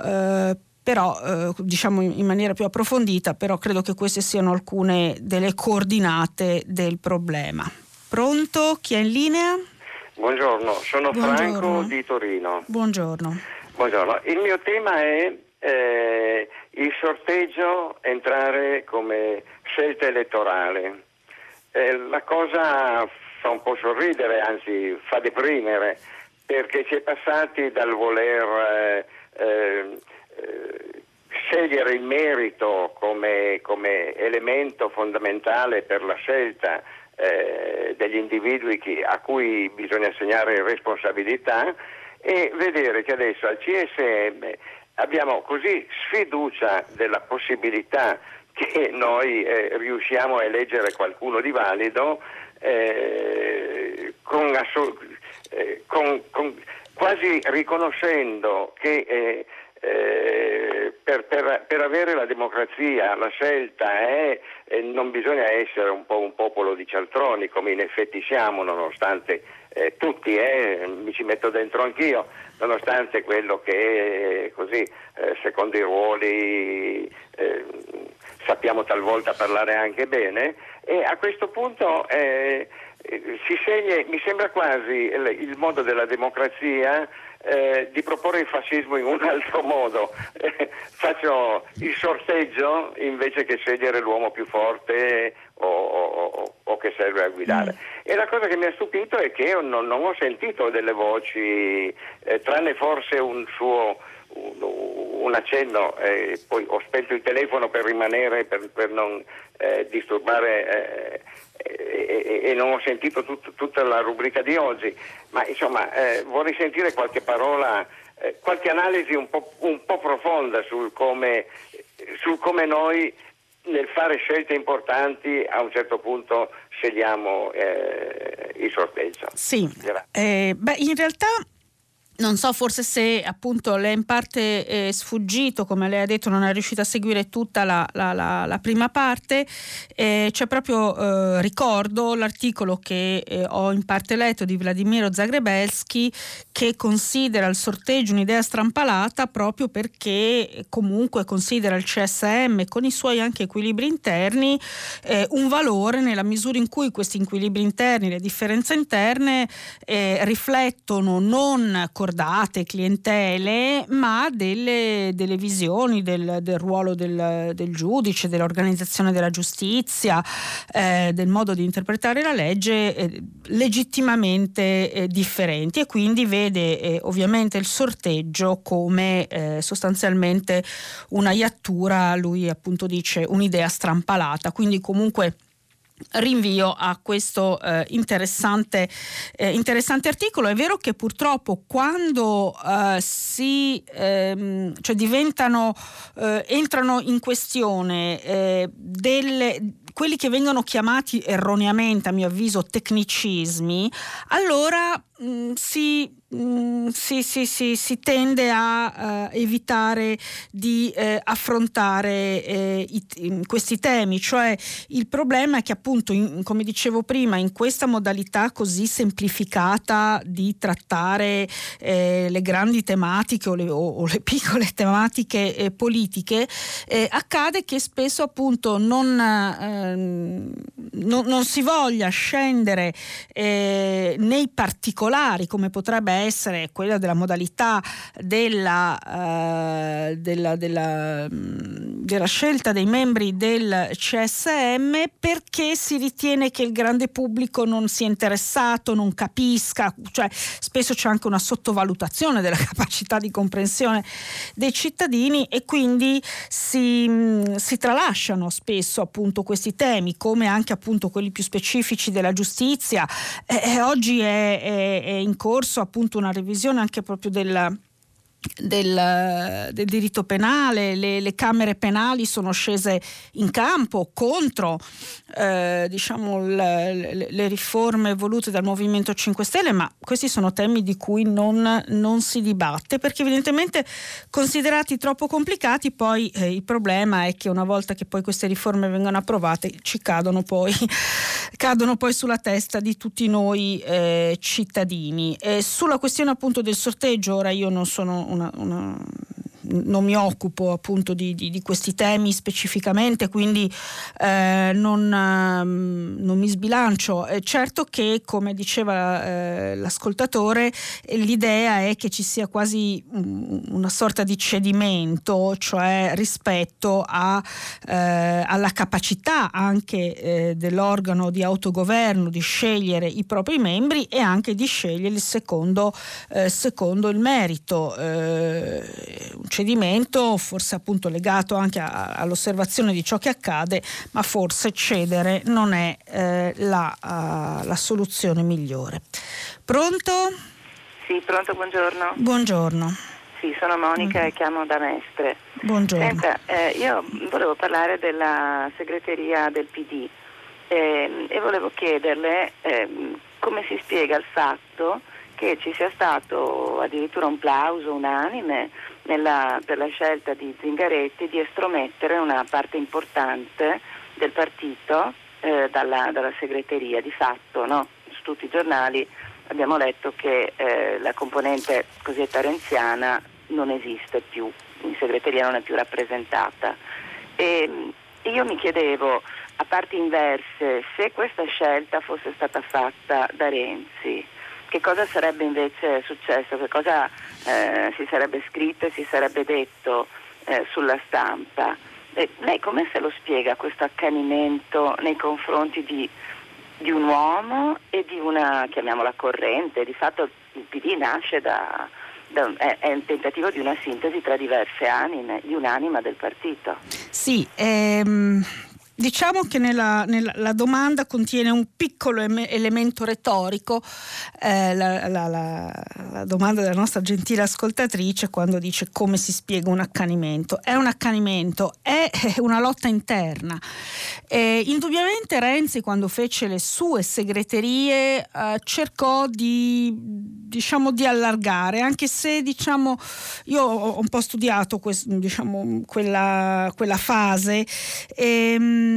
eh, però eh, diciamo in maniera più approfondita, però credo che queste siano alcune delle coordinate del problema. Pronto? Chi è in linea? Buongiorno, sono Buongiorno. Franco di Torino. Buongiorno. Buongiorno, il mio tema è eh, il sorteggio entrare come scelta elettorale. Eh, la cosa fa un po' sorridere, anzi fa deprimere, perché si è passati dal voler... Eh, eh, scegliere il merito come, come elemento fondamentale per la scelta eh, degli individui chi, a cui bisogna assegnare responsabilità, e vedere che adesso al C S M abbiamo così sfiducia della possibilità che noi eh, riusciamo a eleggere qualcuno di valido eh, con, assol- eh, con, con quasi riconoscendo che eh, eh, per, per, per avere la democrazia la scelta è eh, non bisogna essere un po' un popolo di cialtroni, come in effetti siamo, nonostante eh, tutti, eh, mi ci metto dentro anch'io, nonostante quello che eh, così eh, secondo i ruoli eh, sappiamo talvolta parlare anche bene, e a questo punto eh, si sceglie, mi sembra quasi il, il modo della democrazia eh, di proporre il fascismo in un altro modo, eh, faccio il sorteggio invece che scegliere l'uomo più forte o, o, o che serve a guidare. E la cosa che mi ha stupito è che io non, non ho sentito delle voci, eh, tranne forse un suo un, un accenno, eh, poi ho spento il telefono per rimanere, per, per non eh, disturbare eh, e, e, e non ho sentito tut, tutta la rubrica di oggi, ma insomma eh, vorrei sentire qualche parola, eh, qualche analisi un po', un po' profonda sul come, sul come noi nel fare scelte importanti a un certo punto scegliamo eh, il sorteggio. Sì, eh, beh, in realtà non so, forse se appunto le è in parte eh, sfuggito, come lei ha detto, non è riuscita a seguire tutta la, la, la, la prima parte, eh, c'è proprio, eh, ricordo l'articolo che eh, ho in parte letto di Vladimiro Zagrebelsky, che considera il sorteggio un'idea strampalata proprio perché comunque considera il C S M, con i suoi anche equilibri interni, eh, un valore nella misura in cui questi equilibri interni, le differenze interne, eh, riflettono non date clientele, ma delle, delle visioni del, del ruolo del, del giudice, dell'organizzazione della giustizia, eh, del modo di interpretare la legge, eh, legittimamente eh, differenti, e quindi vede eh, ovviamente il sorteggio come eh, sostanzialmente una iattura, lui appunto dice un'idea strampalata, quindi comunque rinvio a questo eh, interessante, eh, interessante articolo. È vero che purtroppo quando eh, si ehm, cioè diventano eh, entrano in questione eh, delle quelli che vengono chiamati erroneamente, a mio avviso, tecnicismi, allora mh, si, mh, si, si, si, si tende a uh, evitare di eh, affrontare eh, i, questi temi. Cioè il problema è che appunto, in, come dicevo prima, in questa modalità così semplificata di trattare eh, le grandi tematiche o le, o, o le piccole tematiche eh, politiche, eh, accade che spesso appunto non... Eh, Non, non si voglia scendere eh, nei particolari, come potrebbe essere quella della modalità della, eh, della, della, della scelta dei membri del C S M, perché si ritiene che il grande pubblico non sia interessato, non capisca, cioè spesso c'è anche una sottovalutazione della capacità di comprensione dei cittadini, e quindi si, si tralasciano spesso appunto questi temi, come anche appunto quelli più specifici della giustizia. Eh, oggi è, è, è in corso appunto una revisione anche proprio del Del, del diritto penale, le, le camere penali sono scese in campo contro eh, diciamo le, le riforme volute dal Movimento cinque Stelle, ma questi sono temi di cui non, non si dibatte, perché evidentemente considerati troppo complicati. Poi eh, il problema è che una volta che poi queste riforme vengono approvate ci cadono poi cadono poi sulla testa di tutti noi eh, cittadini. E sulla questione appunto del sorteggio, ora io non sono Una, una, non mi occupo appunto di, di, di questi temi specificamente, quindi eh, non, um, non mi sbilancio. Eh, certo che, come diceva eh, l'ascoltatore, eh, l'idea è che ci sia quasi um, una sorta di cedimento, cioè rispetto a, eh, alla capacità anche eh, dell'organo di autogoverno di scegliere i propri membri e anche di sceglierli secondo, eh, secondo il merito. Eh, procedimento, forse appunto legato anche a, all'osservazione di ciò che accade, ma forse cedere non è eh, la, uh, la soluzione migliore. Pronto? Sì, pronto, buongiorno. Buongiorno. Sì, sono Monica, mm-hmm, e chiamo da Mestre. Buongiorno. Senta, eh, io volevo parlare della segreteria del P D eh, e volevo chiederle eh, come si spiega il fatto che ci sia stato addirittura un plauso unanime nella, per la scelta di Zingaretti di estromettere una parte importante del partito eh, dalla, dalla segreteria. Di fatto, no? Su tutti i giornali abbiamo letto che eh, la componente cosiddetta renziana non esiste più, in segreteria non è più rappresentata. E io mi chiedevo, a parti inverse, se questa scelta fosse stata fatta da Renzi, che cosa sarebbe invece successo, che cosa eh, si sarebbe scritto e si sarebbe detto eh, sulla stampa. E lei come se lo spiega questo accanimento nei confronti di, di un uomo e di una, chiamiamola, corrente? Di fatto il P D nasce da, da è, è un tentativo di una sintesi tra diverse anime, di un'anima del partito. Sì, ehm... diciamo che nella, nella la domanda contiene un piccolo eme, elemento retorico, eh, la, la, la, la domanda della nostra gentile ascoltatrice quando dice come si spiega un accanimento. È un accanimento, è una lotta interna. Eh, indubbiamente Renzi, quando fece le sue segreterie, eh, cercò di, diciamo, di allargare, anche se, diciamo, io ho un po' studiato quest, diciamo, quella, quella fase. Ehm,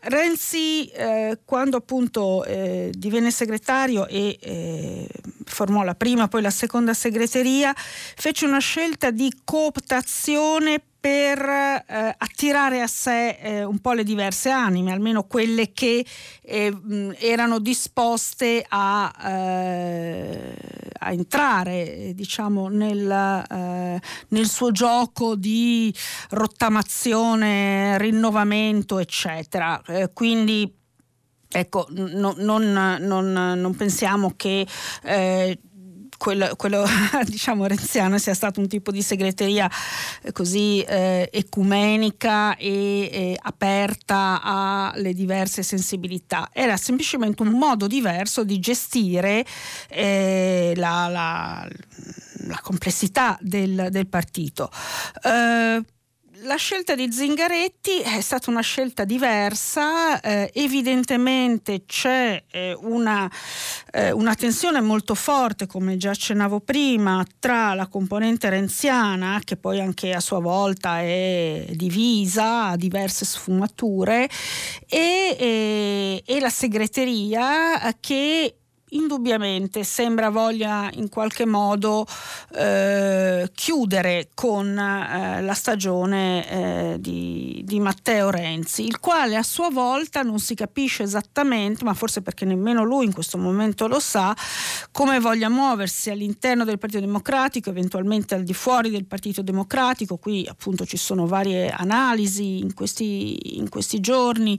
Renzi eh, quando appunto eh, divenne segretario e eh, formò la prima, poi la seconda segreteria, fece una scelta di cooptazione per eh, attirare a sé eh, un po' le diverse anime, almeno quelle che eh, mh, erano disposte a, eh, a entrare, diciamo, nel, eh, nel suo gioco di rottamazione, rinnovamento, eccetera. Eh, quindi, ecco, no, non, non, non pensiamo che eh, Quello, quello diciamo renziano sia stato un tipo di segreteria così eh, ecumenica e eh, aperta alle diverse sensibilità. Era semplicemente un modo diverso di gestire eh, la, la, la complessità del, del partito. Eh, La scelta di Zingaretti è stata una scelta diversa, eh, evidentemente c'è eh, una, eh, una tensione molto forte, come già accennavo prima, tra la componente renziana, che poi anche a sua volta è divisa, ha diverse sfumature, e, e, e la segreteria che indubbiamente sembra voglia in qualche modo eh, chiudere con eh, la stagione eh, di, di Matteo Renzi, il quale a sua volta non si capisce esattamente, ma forse perché nemmeno lui in questo momento lo sa, come voglia muoversi all'interno del Partito Democratico, eventualmente al di fuori del Partito Democratico. Qui appunto ci sono varie analisi in questi, in questi giorni,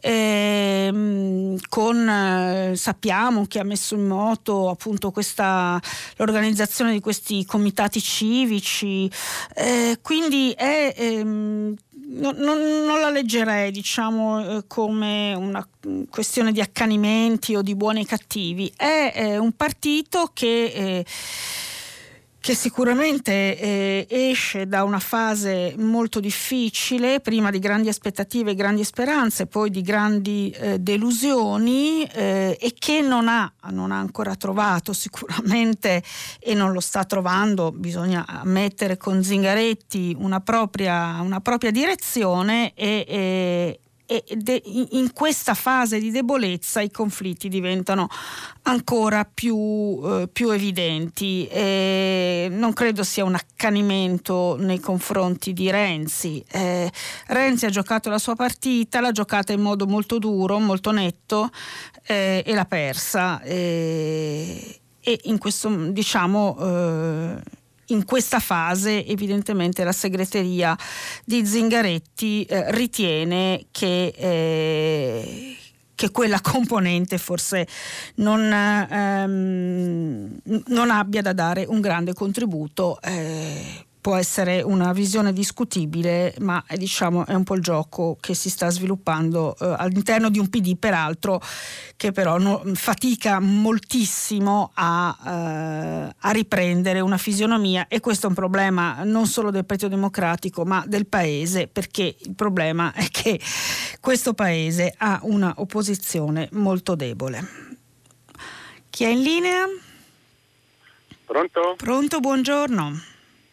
eh, con eh, sappiamo che ha messo in moto appunto questa, l'organizzazione di questi comitati civici, eh, quindi è ehm, non, non la leggerei, diciamo, eh, come una questione di accanimenti o di buoni e cattivi. È eh, un partito che eh, che sicuramente eh, esce da una fase molto difficile, prima di grandi aspettative e grandi speranze, poi di grandi eh, delusioni, eh, e che non ha, non ha ancora trovato sicuramente, e non lo sta trovando, bisogna ammettere, con Zingaretti una propria, una propria direzione, e, e E in questa fase di debolezza i conflitti diventano ancora più, eh, più evidenti. E non credo sia un accanimento nei confronti di Renzi. Eh, Renzi ha giocato la sua partita, l'ha giocata in modo molto duro, molto netto, eh, e l'ha persa. Eh, e in questo, diciamo, eh, in questa fase evidentemente la segreteria di Zingaretti eh, ritiene che, eh, che quella componente forse non, ehm, non abbia da dare un grande contributo, eh, può essere una visione discutibile, ma è, diciamo, è un po' il gioco che si sta sviluppando eh, all'interno di un P D, peraltro, che però no, fatica moltissimo a, eh, a riprendere una fisionomia, e questo è un problema non solo del Partito Democratico ma del Paese, perché il problema è che questo Paese ha una opposizione molto debole. Chi è in linea? Pronto? Pronto, buongiorno.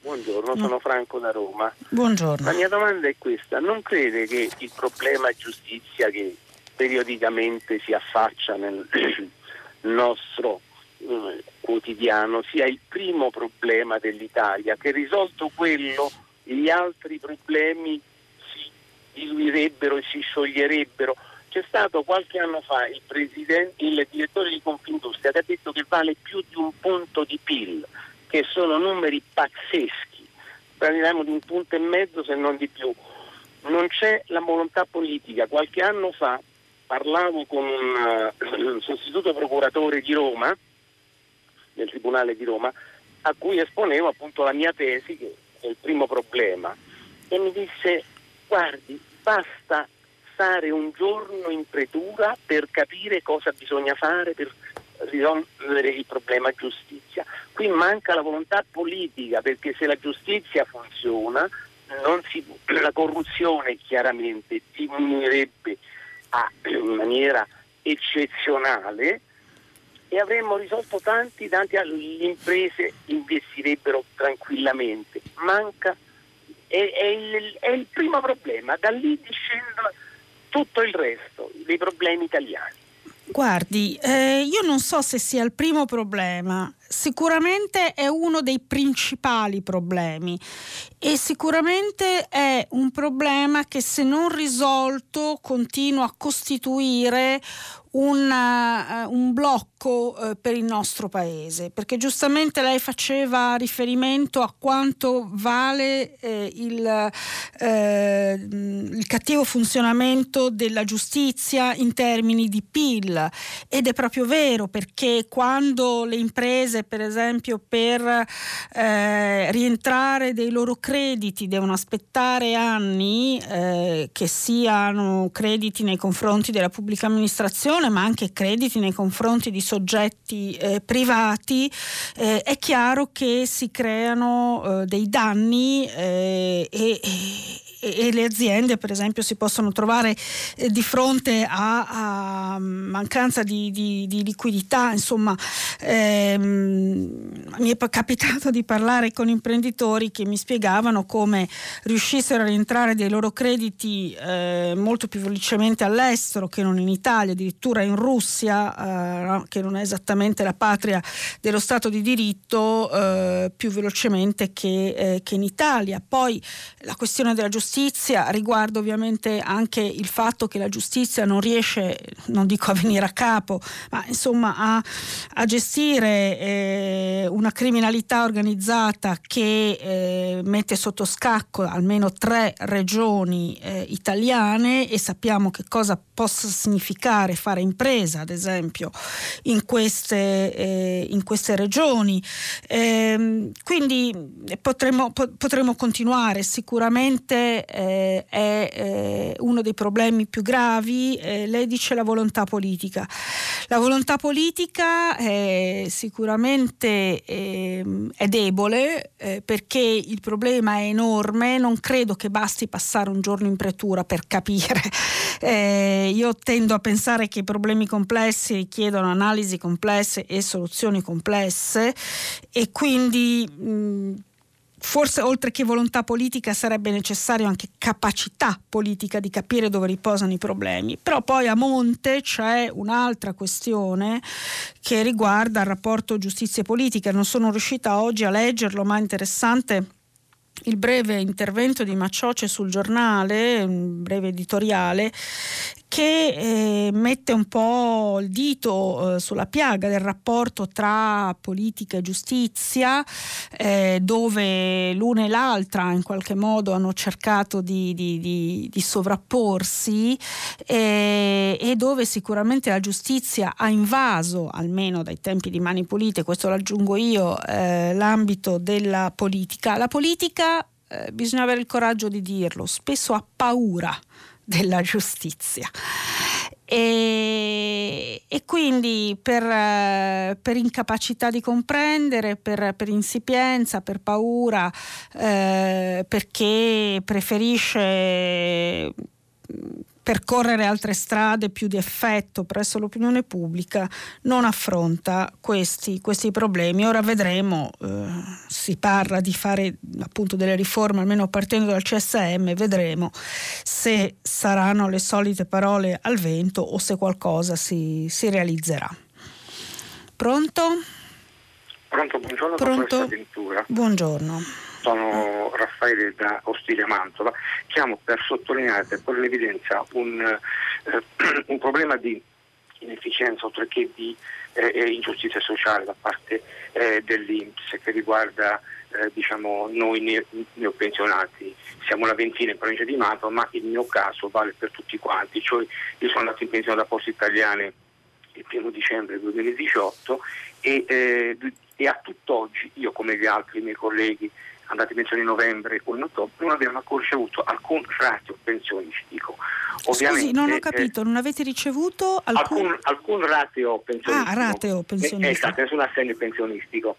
Buongiorno, sono Franco da Roma. Buongiorno. La mia domanda è questa: non crede che il problema giustizia che periodicamente si affaccia nel nostro eh, quotidiano sia il primo problema dell'Italia, che risolto quello gli altri problemi si diluirebbero e si scioglierebbero? C'è stato qualche anno fa il presidente, il direttore di Confindustria, che ha detto che vale più di un punto di P I L, che sono numeri pazzeschi. Parliamo di un punto e mezzo, se non di più. Non c'è la volontà politica. Qualche anno fa parlavo con un sostituto procuratore di Roma, del Tribunale di Roma, a cui esponevo appunto la mia tesi, che è il primo problema, e mi disse: guardi, basta stare un giorno in pretura per capire cosa bisogna fare per risolvere il problema giustizia. Qui manca la volontà politica, perché se la giustizia funziona non si, la corruzione chiaramente diminuirebbe a, in maniera eccezionale, e avremmo risolto tanti, tanti, le imprese investirebbero tranquillamente. Manca, è, è, il, è il primo problema, da lì discende tutto il resto dei problemi italiani. Guardi, eh, io non so se sia il primo problema, sicuramente è uno dei principali problemi, e sicuramente è un problema che, se non risolto, continua a costituire una, un blocco eh, per il nostro Paese, perché giustamente lei faceva riferimento a quanto vale eh, il, eh, il cattivo funzionamento della giustizia in termini di P I L, ed è proprio vero, perché quando le imprese, per esempio, per eh, rientrare dei loro crediti devono aspettare anni, eh, che siano crediti nei confronti della pubblica amministrazione ma anche crediti nei confronti di soggetti eh, privati, eh, è chiaro che si creano eh, dei danni eh, e, e, e le aziende, per esempio, si possono trovare eh, di fronte a, a mancanza di, di, di liquidità. Insomma, ehm, mi è capitato di parlare con imprenditori che mi spiegavano come riuscissero a rientrare dei loro crediti eh, molto più velocemente all'estero che non in Italia, addirittura in Russia, eh, che non è esattamente la patria dello Stato di diritto, eh, più velocemente che, eh, che in Italia. Poi la questione della giustizia riguarda ovviamente anche il fatto che la giustizia non riesce, non dico a venire a capo, ma insomma a, a gestire eh, una criminalità organizzata che eh, mette sotto scacco almeno tre regioni eh, italiane, e sappiamo che cosa possa significare fare impresa, ad esempio, in queste, eh, in queste regioni. Eh, quindi potremmo, po- potremmo continuare. Sicuramente eh, è eh, uno dei problemi più gravi. Eh, lei dice la volontà politica. La volontà politica è sicuramente eh, è debole, eh, perché il problema è enorme. Non credo che basti passare un giorno in pretura per capire. Eh, io tendo a pensare che i problemi complessi richiedono analisi complesse e soluzioni complesse, e quindi mh, forse, oltre che volontà politica, sarebbe necessario anche capacità politica di capire dove riposano i problemi. Però poi a monte c'è un'altra questione che riguarda il rapporto giustizia e politica. Non sono riuscita oggi a leggerlo, ma è interessante il breve intervento di Macioce sul Giornale, un breve editoriale, che eh, mette un po' il dito eh, sulla piaga del rapporto tra politica e giustizia, eh, dove l'una e l'altra in qualche modo hanno cercato di, di, di, di sovrapporsi, eh, e dove sicuramente la giustizia ha invaso, almeno dai tempi di Mani Pulite, questo lo aggiungo io, eh, l'ambito della politica. La politica, eh, bisogna avere il coraggio di dirlo, spesso ha paura della giustizia. E, e quindi per, per incapacità di comprendere, per, per insipienza, per paura, eh, perché preferisce percorrere altre strade più di effetto presso l'opinione pubblica, non affronta questi, questi problemi. Ora vedremo, eh, si parla di fare appunto delle riforme, almeno partendo dal C S M, vedremo se saranno le solite parole al vento o se qualcosa si, si realizzerà. Pronto? Pronto, buongiorno. Pronto? Buongiorno. Sono Raffaele da Ostiglia Mantova. Chiamo per sottolineare con l'evidenza un, eh, un problema di inefficienza, oltre che di eh, ingiustizia sociale da parte eh, dell'I N P S, che riguarda eh, diciamo noi ne- neopensionati. Siamo una ventina in provincia di Mantova, ma il mio caso vale per tutti quanti. Cioè, io sono andato in pensione da Poste Italiane il primo dicembre duemiladiciotto e, eh, e a tutt'oggi io, come gli altri miei colleghi andati in pensione in novembre o in ottobre, non abbiamo ancora ricevuto alcun ratio pensionistico. Ovviamente, scusi, non ho capito, eh, non avete ricevuto alcun... alcun, alcun ratio pensionistico. Ah, ratio pensionistico. Eh, esatto, nessun assegno pensionistico.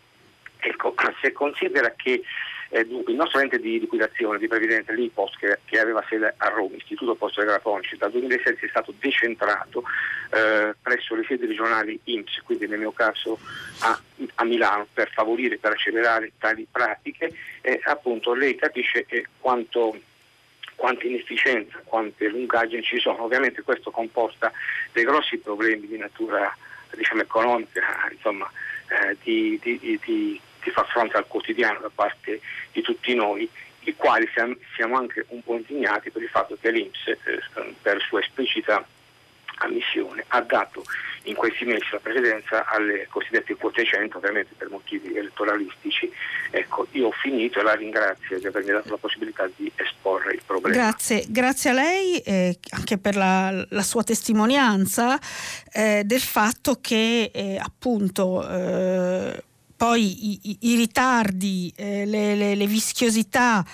Ecco, se considera che eh, dunque, il nostro ente di liquidazione di previdenza, l'I P O S, che, che aveva sede a Roma, Istituto Posto della Poncia, dal duemilasedici è stato decentrato eh, presso le sedi regionali I N P S, quindi nel mio caso a, a Milano, per favorire, per accelerare tali pratiche. Eh, appunto, lei capisce eh, quanto... quanta inefficienza, quante lungaggini ci sono. Ovviamente questo comporta dei grossi problemi di natura, diciamo, economica, insomma, eh, di, di, di, di far fronte al quotidiano da parte di tutti noi, i quali siamo, siamo anche un po' indignati per il fatto che l'I N P S, eh, per sua esplicita ammissione, ha dato in questi mesi la precedenza alle cosiddette quote cento, ovviamente per motivi elettoralistici. Ecco, io ho finito e la ringrazio di avermi dato la possibilità di esporre il problema. Grazie, grazie a lei eh, anche per la, la sua testimonianza eh, del fatto che eh, appunto eh, poi i, i ritardi, eh, le, le, le vischiosità,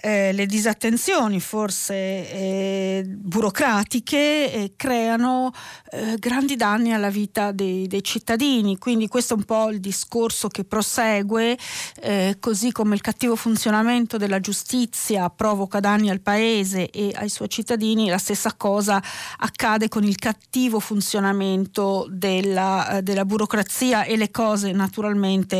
eh, le disattenzioni forse eh, burocratiche eh, creano eh, grandi danni alla vita dei, dei cittadini. Quindi questo è un po' il discorso che prosegue, eh, così come il cattivo funzionamento della giustizia provoca danni al paese e ai suoi cittadini, la stessa cosa accade con il cattivo funzionamento della, eh, della burocrazia, e le cose naturalmente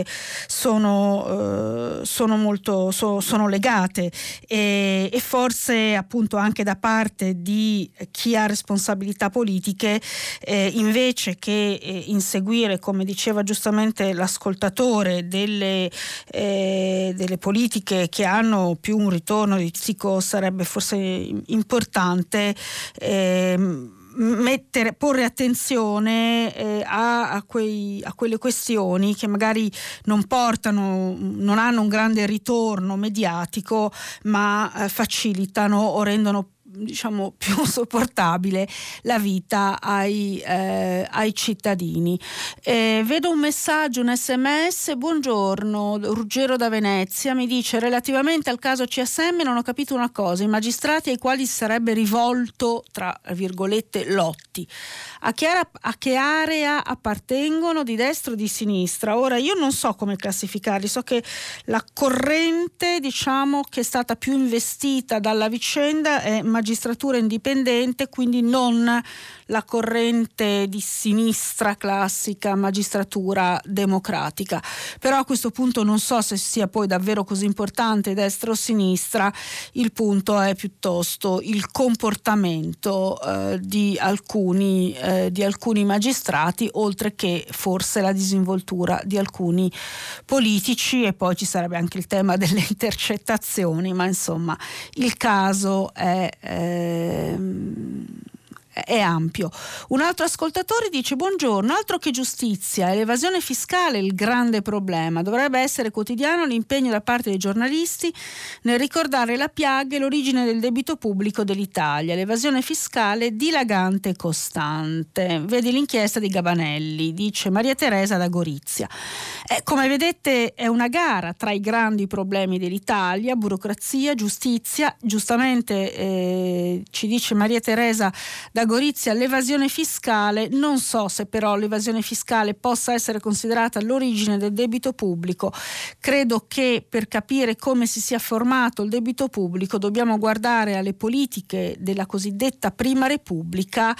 sono, eh, sono molto so, sono legate e, e forse appunto anche da parte di chi ha responsabilità politiche, eh, invece che eh, inseguire, come diceva giustamente l'ascoltatore, delle, eh, delle politiche che hanno più un ritorno di psico, sarebbe forse importante eh, Mettere, porre attenzione eh, a, a, quei, a quelle questioni che magari non portano, non hanno un grande ritorno mediatico, ma eh, facilitano o rendono, diciamo, più sopportabile la vita ai, eh, ai cittadini. Eh, vedo un messaggio, un sms. Buongiorno, Ruggero da Venezia mi dice: relativamente al caso C S M non ho capito una cosa, i magistrati ai quali si sarebbe rivolto, tra virgolette, Lotti, a che, area, a che area appartengono, di destra o di sinistra? Ora io non so come classificarli, so che la corrente, diciamo, che è stata più investita dalla vicenda è magistratura indipendente, quindi non la corrente di sinistra classica, magistratura democratica. Però a questo punto non so se sia poi davvero così importante destra o sinistra, il punto è piuttosto il comportamento eh, di alcuni eh, di alcuni magistrati, oltre che forse la disinvoltura di alcuni politici, e poi ci sarebbe anche il tema delle intercettazioni, ma insomma il caso è È, è ampio. Un altro ascoltatore dice: buongiorno, altro che giustizia, è l'evasione fiscale il grande problema, dovrebbe essere quotidiano l'impegno da parte dei giornalisti nel ricordare la piaga e l'origine del debito pubblico dell'Italia, l'evasione fiscale dilagante e costante. Vedi l'inchiesta di Gabanelli, dice Maria Teresa da Gorizia. Eh, come vedete è una gara tra i grandi problemi dell'Italia, burocrazia, giustizia. Giustamente eh, ci dice Maria Teresa da Gorizia l'evasione fiscale, non so se però l'evasione fiscale possa essere considerata l'origine del debito pubblico. Credo che per capire come si sia formato il debito pubblico dobbiamo guardare alle politiche della cosiddetta Prima Repubblica,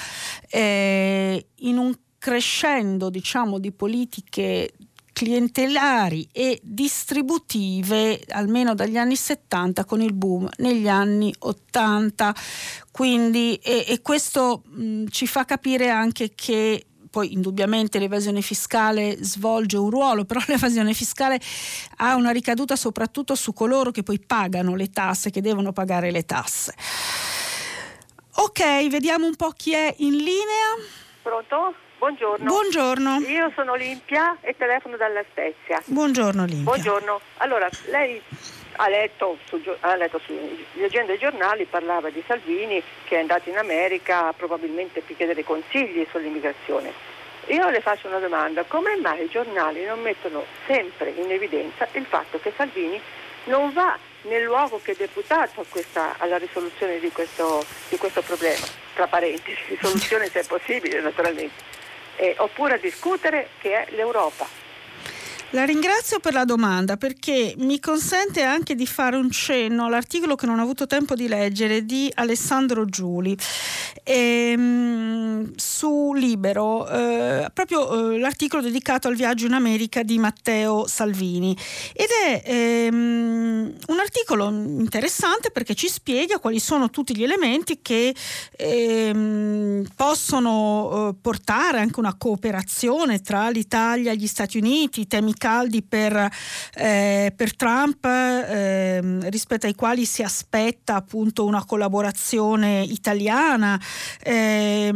eh, in un crescendo diciamo di politiche clientelari e distributive almeno dagli anni settanta, con il boom negli anni ottanta. Quindi e, e questo mh, ci fa capire anche che poi indubbiamente l'evasione fiscale svolge un ruolo, però l'evasione fiscale ha una ricaduta soprattutto su coloro che poi pagano le tasse, che devono pagare le tasse. Ok, vediamo un po' chi è in linea. Pronto? Buongiorno. Buongiorno. Io sono Olimpia e telefono dalla Spezia. Buongiorno Olimpia. Buongiorno. Allora, lei ha letto su, ha letto su, leggendo i giornali, parlava di Salvini che è andato in America probabilmente per chiedere consigli sull'immigrazione. Io le faccio una domanda: come mai i giornali non mettono sempre in evidenza il fatto che Salvini non va nel luogo che è deputato a questa, alla risoluzione di questo, di questo problema, tra parentesi, risoluzione se è possibile naturalmente? Eh, oppure a discutere che è l'Europa. La ringrazio per la domanda, perché mi consente anche di fare un cenno all'articolo che non ho avuto tempo di leggere di Alessandro Giuli ehm, su Libero, eh, proprio eh, l'articolo dedicato al viaggio in America di Matteo Salvini, ed è ehm, un articolo interessante perché ci spiega quali sono tutti gli elementi che ehm, possono eh, portare anche una cooperazione tra l'Italia e gli Stati Uniti, temi caldi per, eh, per Trump, eh, rispetto ai quali si aspetta appunto una collaborazione italiana, eh,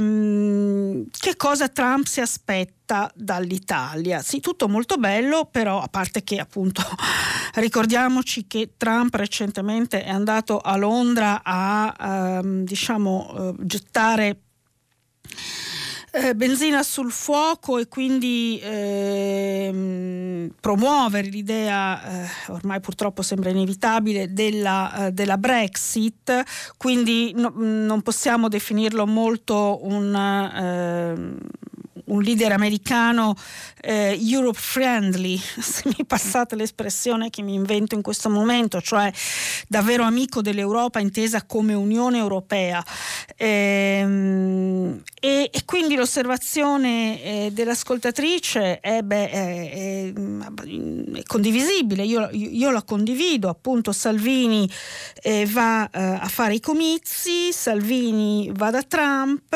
che cosa Trump si aspetta dall'Italia. Sì, tutto molto bello, però a parte che appunto ricordiamoci che Trump recentemente è andato a Londra a ehm, diciamo eh, gettare Eh, benzina sul fuoco e quindi ehm, promuovere l'idea, eh, ormai purtroppo sembra inevitabile, della, eh, della Brexit, quindi no, non possiamo definirlo molto un, ehm, un leader americano eh, Europe friendly, se mi passate l'espressione che mi invento in questo momento, cioè davvero amico dell'Europa intesa come Unione Europea. Ehm, E, e quindi l'osservazione eh, dell'ascoltatrice è, beh, è, è, è condivisibile, io, io la condivido. Appunto Salvini eh, va eh, a fare i comizi, Salvini va da Trump,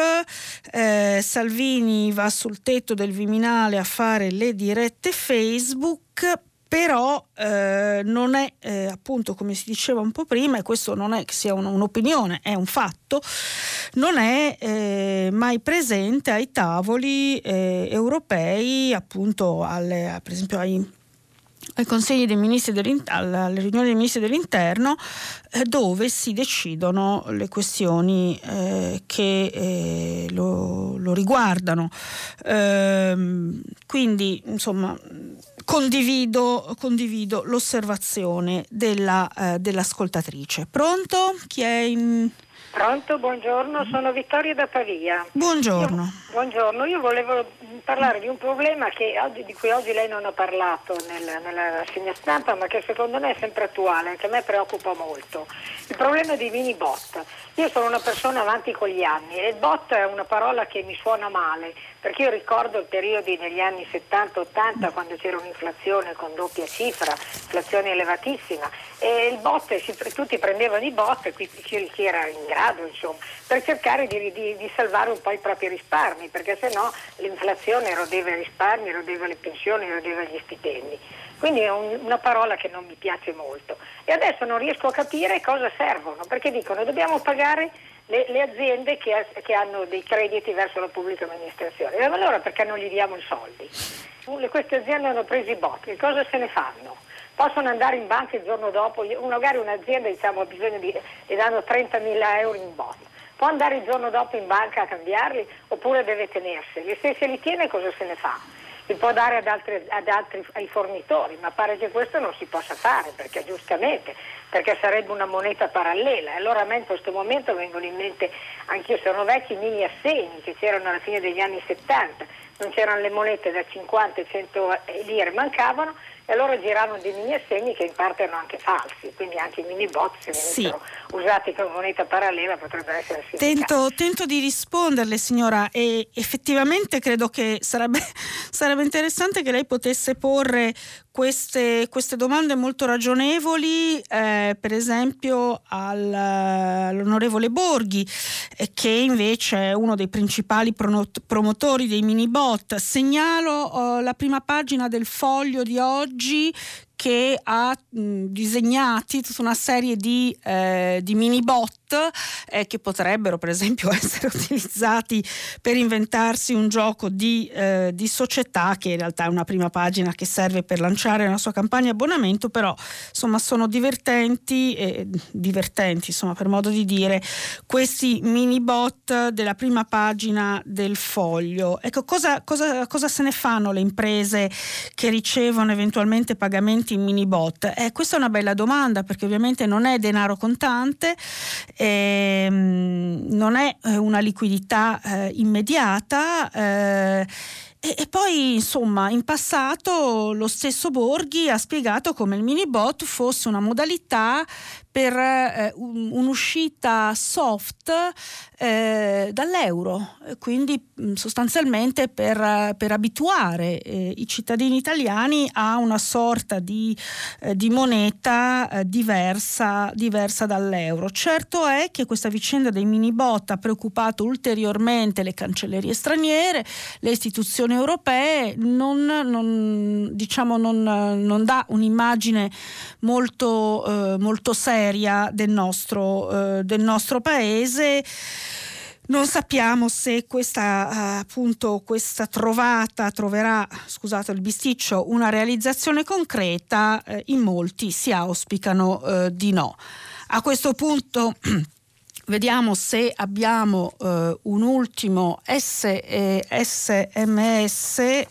eh, Salvini va sul tetto del Viminale a fare le dirette Facebook, però eh, non è eh, appunto, come si diceva un po' prima, e questo non è che sia un, un'opinione, è un fatto, non è eh, mai presente ai tavoli eh, europei, appunto alle, per esempio ai, ai consigli dei ministri dell'interno, alle riunioni dei ministri dell'interno, eh, dove si decidono le questioni eh, che eh, lo, lo riguardano. Ehm, quindi insomma Condivido, condivido l'osservazione della, eh, dell'ascoltatrice. Pronto? Chi è in... Pronto, buongiorno, sono Vittoria da Pavia. Buongiorno. Io, buongiorno, io volevo parlare di un problema che oggi, di cui oggi lei non ha parlato nel, nella rassegna stampa, ma che secondo me è sempre attuale, che a me preoccupa molto. Il problema dei mini bot. Io sono una persona avanti con gli anni e bot è una parola che mi suona male, perché io ricordo periodi negli anni settanta ottanta quando c'era un'inflazione con doppia cifra, inflazione elevatissima, e il bot, tutti prendevano i bot, chi, chi era in grado, insomma, per cercare di, di, di salvare un po' i propri risparmi, perché sennò l'inflazione rodeva i risparmi, rodeva le pensioni, rodeva gli stipendi. Quindi è un, una parola che non mi piace molto. E adesso non riesco a capire cosa servono, perché dicono dobbiamo pagare le, le aziende che, che hanno dei crediti verso la pubblica amministrazione. Ma allora perché non gli diamo i soldi? Queste aziende hanno preso i bot, che cosa se ne fanno? Possono andare in banca il giorno dopo, magari un'azienda, diciamo, ha bisogno di, le danno trentamila euro in bot, può andare il giorno dopo in banca a cambiarli oppure deve tenerseli? Se se li tiene cosa se ne fa? Li può dare ad altri, ad altri ai fornitori, ma pare che questo non si possa fare, perché giustamente, perché sarebbe una moneta parallela. E allora a me in questo momento vengono in mente, anch'io sono vecchi, i mini assegni che c'erano alla fine degli anni settanta, non c'erano le monete da cinquanta e cento lire, mancavano. E allora giravano dei mini assegni che in parte erano anche falsi, quindi anche i mini bot, se venissero sì. usati come moneta parallela, potrebbero essere significati. Tento, tento di risponderle, signora, e effettivamente credo che sarebbe, sarebbe interessante che lei potesse porre queste, queste domande molto ragionevoli, eh, per esempio al, all'onorevole Borghi, eh, che invece è uno dei principali pronot- promotori dei mini bot. Segnalo eh, la prima pagina del Foglio di oggi, che ha mh, disegnati tutta una serie di, eh, di mini bot eh, che potrebbero per esempio essere utilizzati per inventarsi un gioco di, eh, di società, che in realtà è una prima pagina che serve per lanciare la sua campagna abbonamento, però insomma sono divertenti, eh, divertenti insomma per modo di dire, questi mini bot della prima pagina del Foglio. Ecco, cosa, cosa, cosa se ne fanno le imprese che ricevono eventualmente pagamenti in mini bot? Eh, questa è una bella domanda, perché ovviamente non è denaro contante, ehm, non è una liquidità eh, immediata, eh, e, e poi insomma in passato lo stesso Borghi ha spiegato come il mini bot fosse una modalità per eh, un, un'uscita soft eh, dall'euro, quindi sostanzialmente per, per abituare eh, i cittadini italiani a una sorta di, eh, di moneta eh, diversa, diversa dall'euro. Certo è che questa vicenda dei mini bot ha preoccupato ulteriormente le cancellerie straniere, le istituzioni europee, non, non, diciamo, non, non dà un'immagine molto, eh, molto seria del nostro, eh, del nostro paese. Non sappiamo se questa, appunto, questa trovata troverà, scusate il bisticcio, una realizzazione concreta. Eh, in molti si auspicano eh, di no. A questo punto vediamo se abbiamo eh, un ultimo S M S.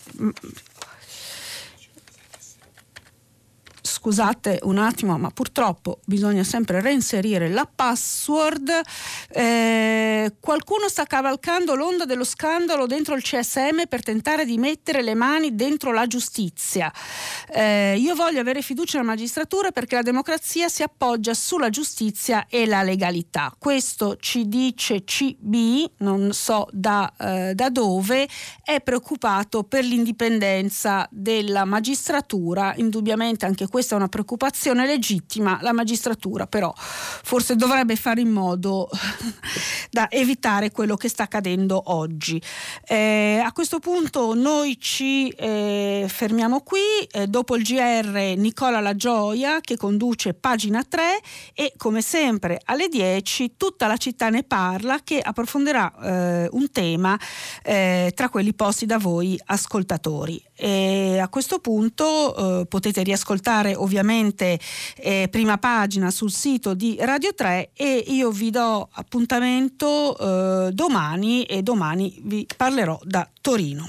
Scusate un attimo, ma purtroppo bisogna sempre reinserire la password. Eh, qualcuno sta cavalcando l'onda dello scandalo dentro il C S M per tentare di mettere le mani dentro la giustizia. Eh, io voglio avere fiducia nella magistratura, perché la democrazia si appoggia sulla giustizia e la legalità. Questo ci dice C B, non so da, eh, da dove, è preoccupato per l'indipendenza della magistratura. Indubbiamente anche questa una preoccupazione legittima. La magistratura però forse dovrebbe fare in modo da evitare quello che sta accadendo oggi. Eh, a questo punto noi ci eh, fermiamo qui. Eh, dopo il G R Nicola La Gioia che conduce Pagina tre, e come sempre alle dieci Tutta la città ne parla, che approfondirà eh, un tema eh, tra quelli posti da voi ascoltatori. E a questo punto eh, potete riascoltare ovviamente eh, Prima Pagina sul sito di Radio tre, e io vi do appuntamento eh, domani, e domani vi parlerò da Torino.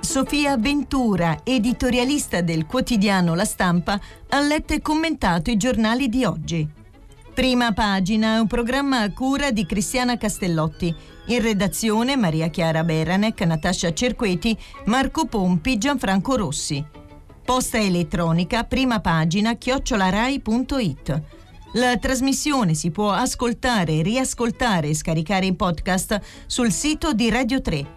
Sofia Ventura, editorialista del quotidiano La Stampa, ha letto e commentato i giornali di oggi. Prima Pagina è un programma a cura di Cristiana Castellotti. In redazione Maria Chiara Beranec, Natascia Cerqueti, Marco Pompi, Gianfranco Rossi. Posta elettronica primapagina chiocciola rai punto it. La trasmissione si può ascoltare, riascoltare e scaricare in podcast sul sito di Radio tre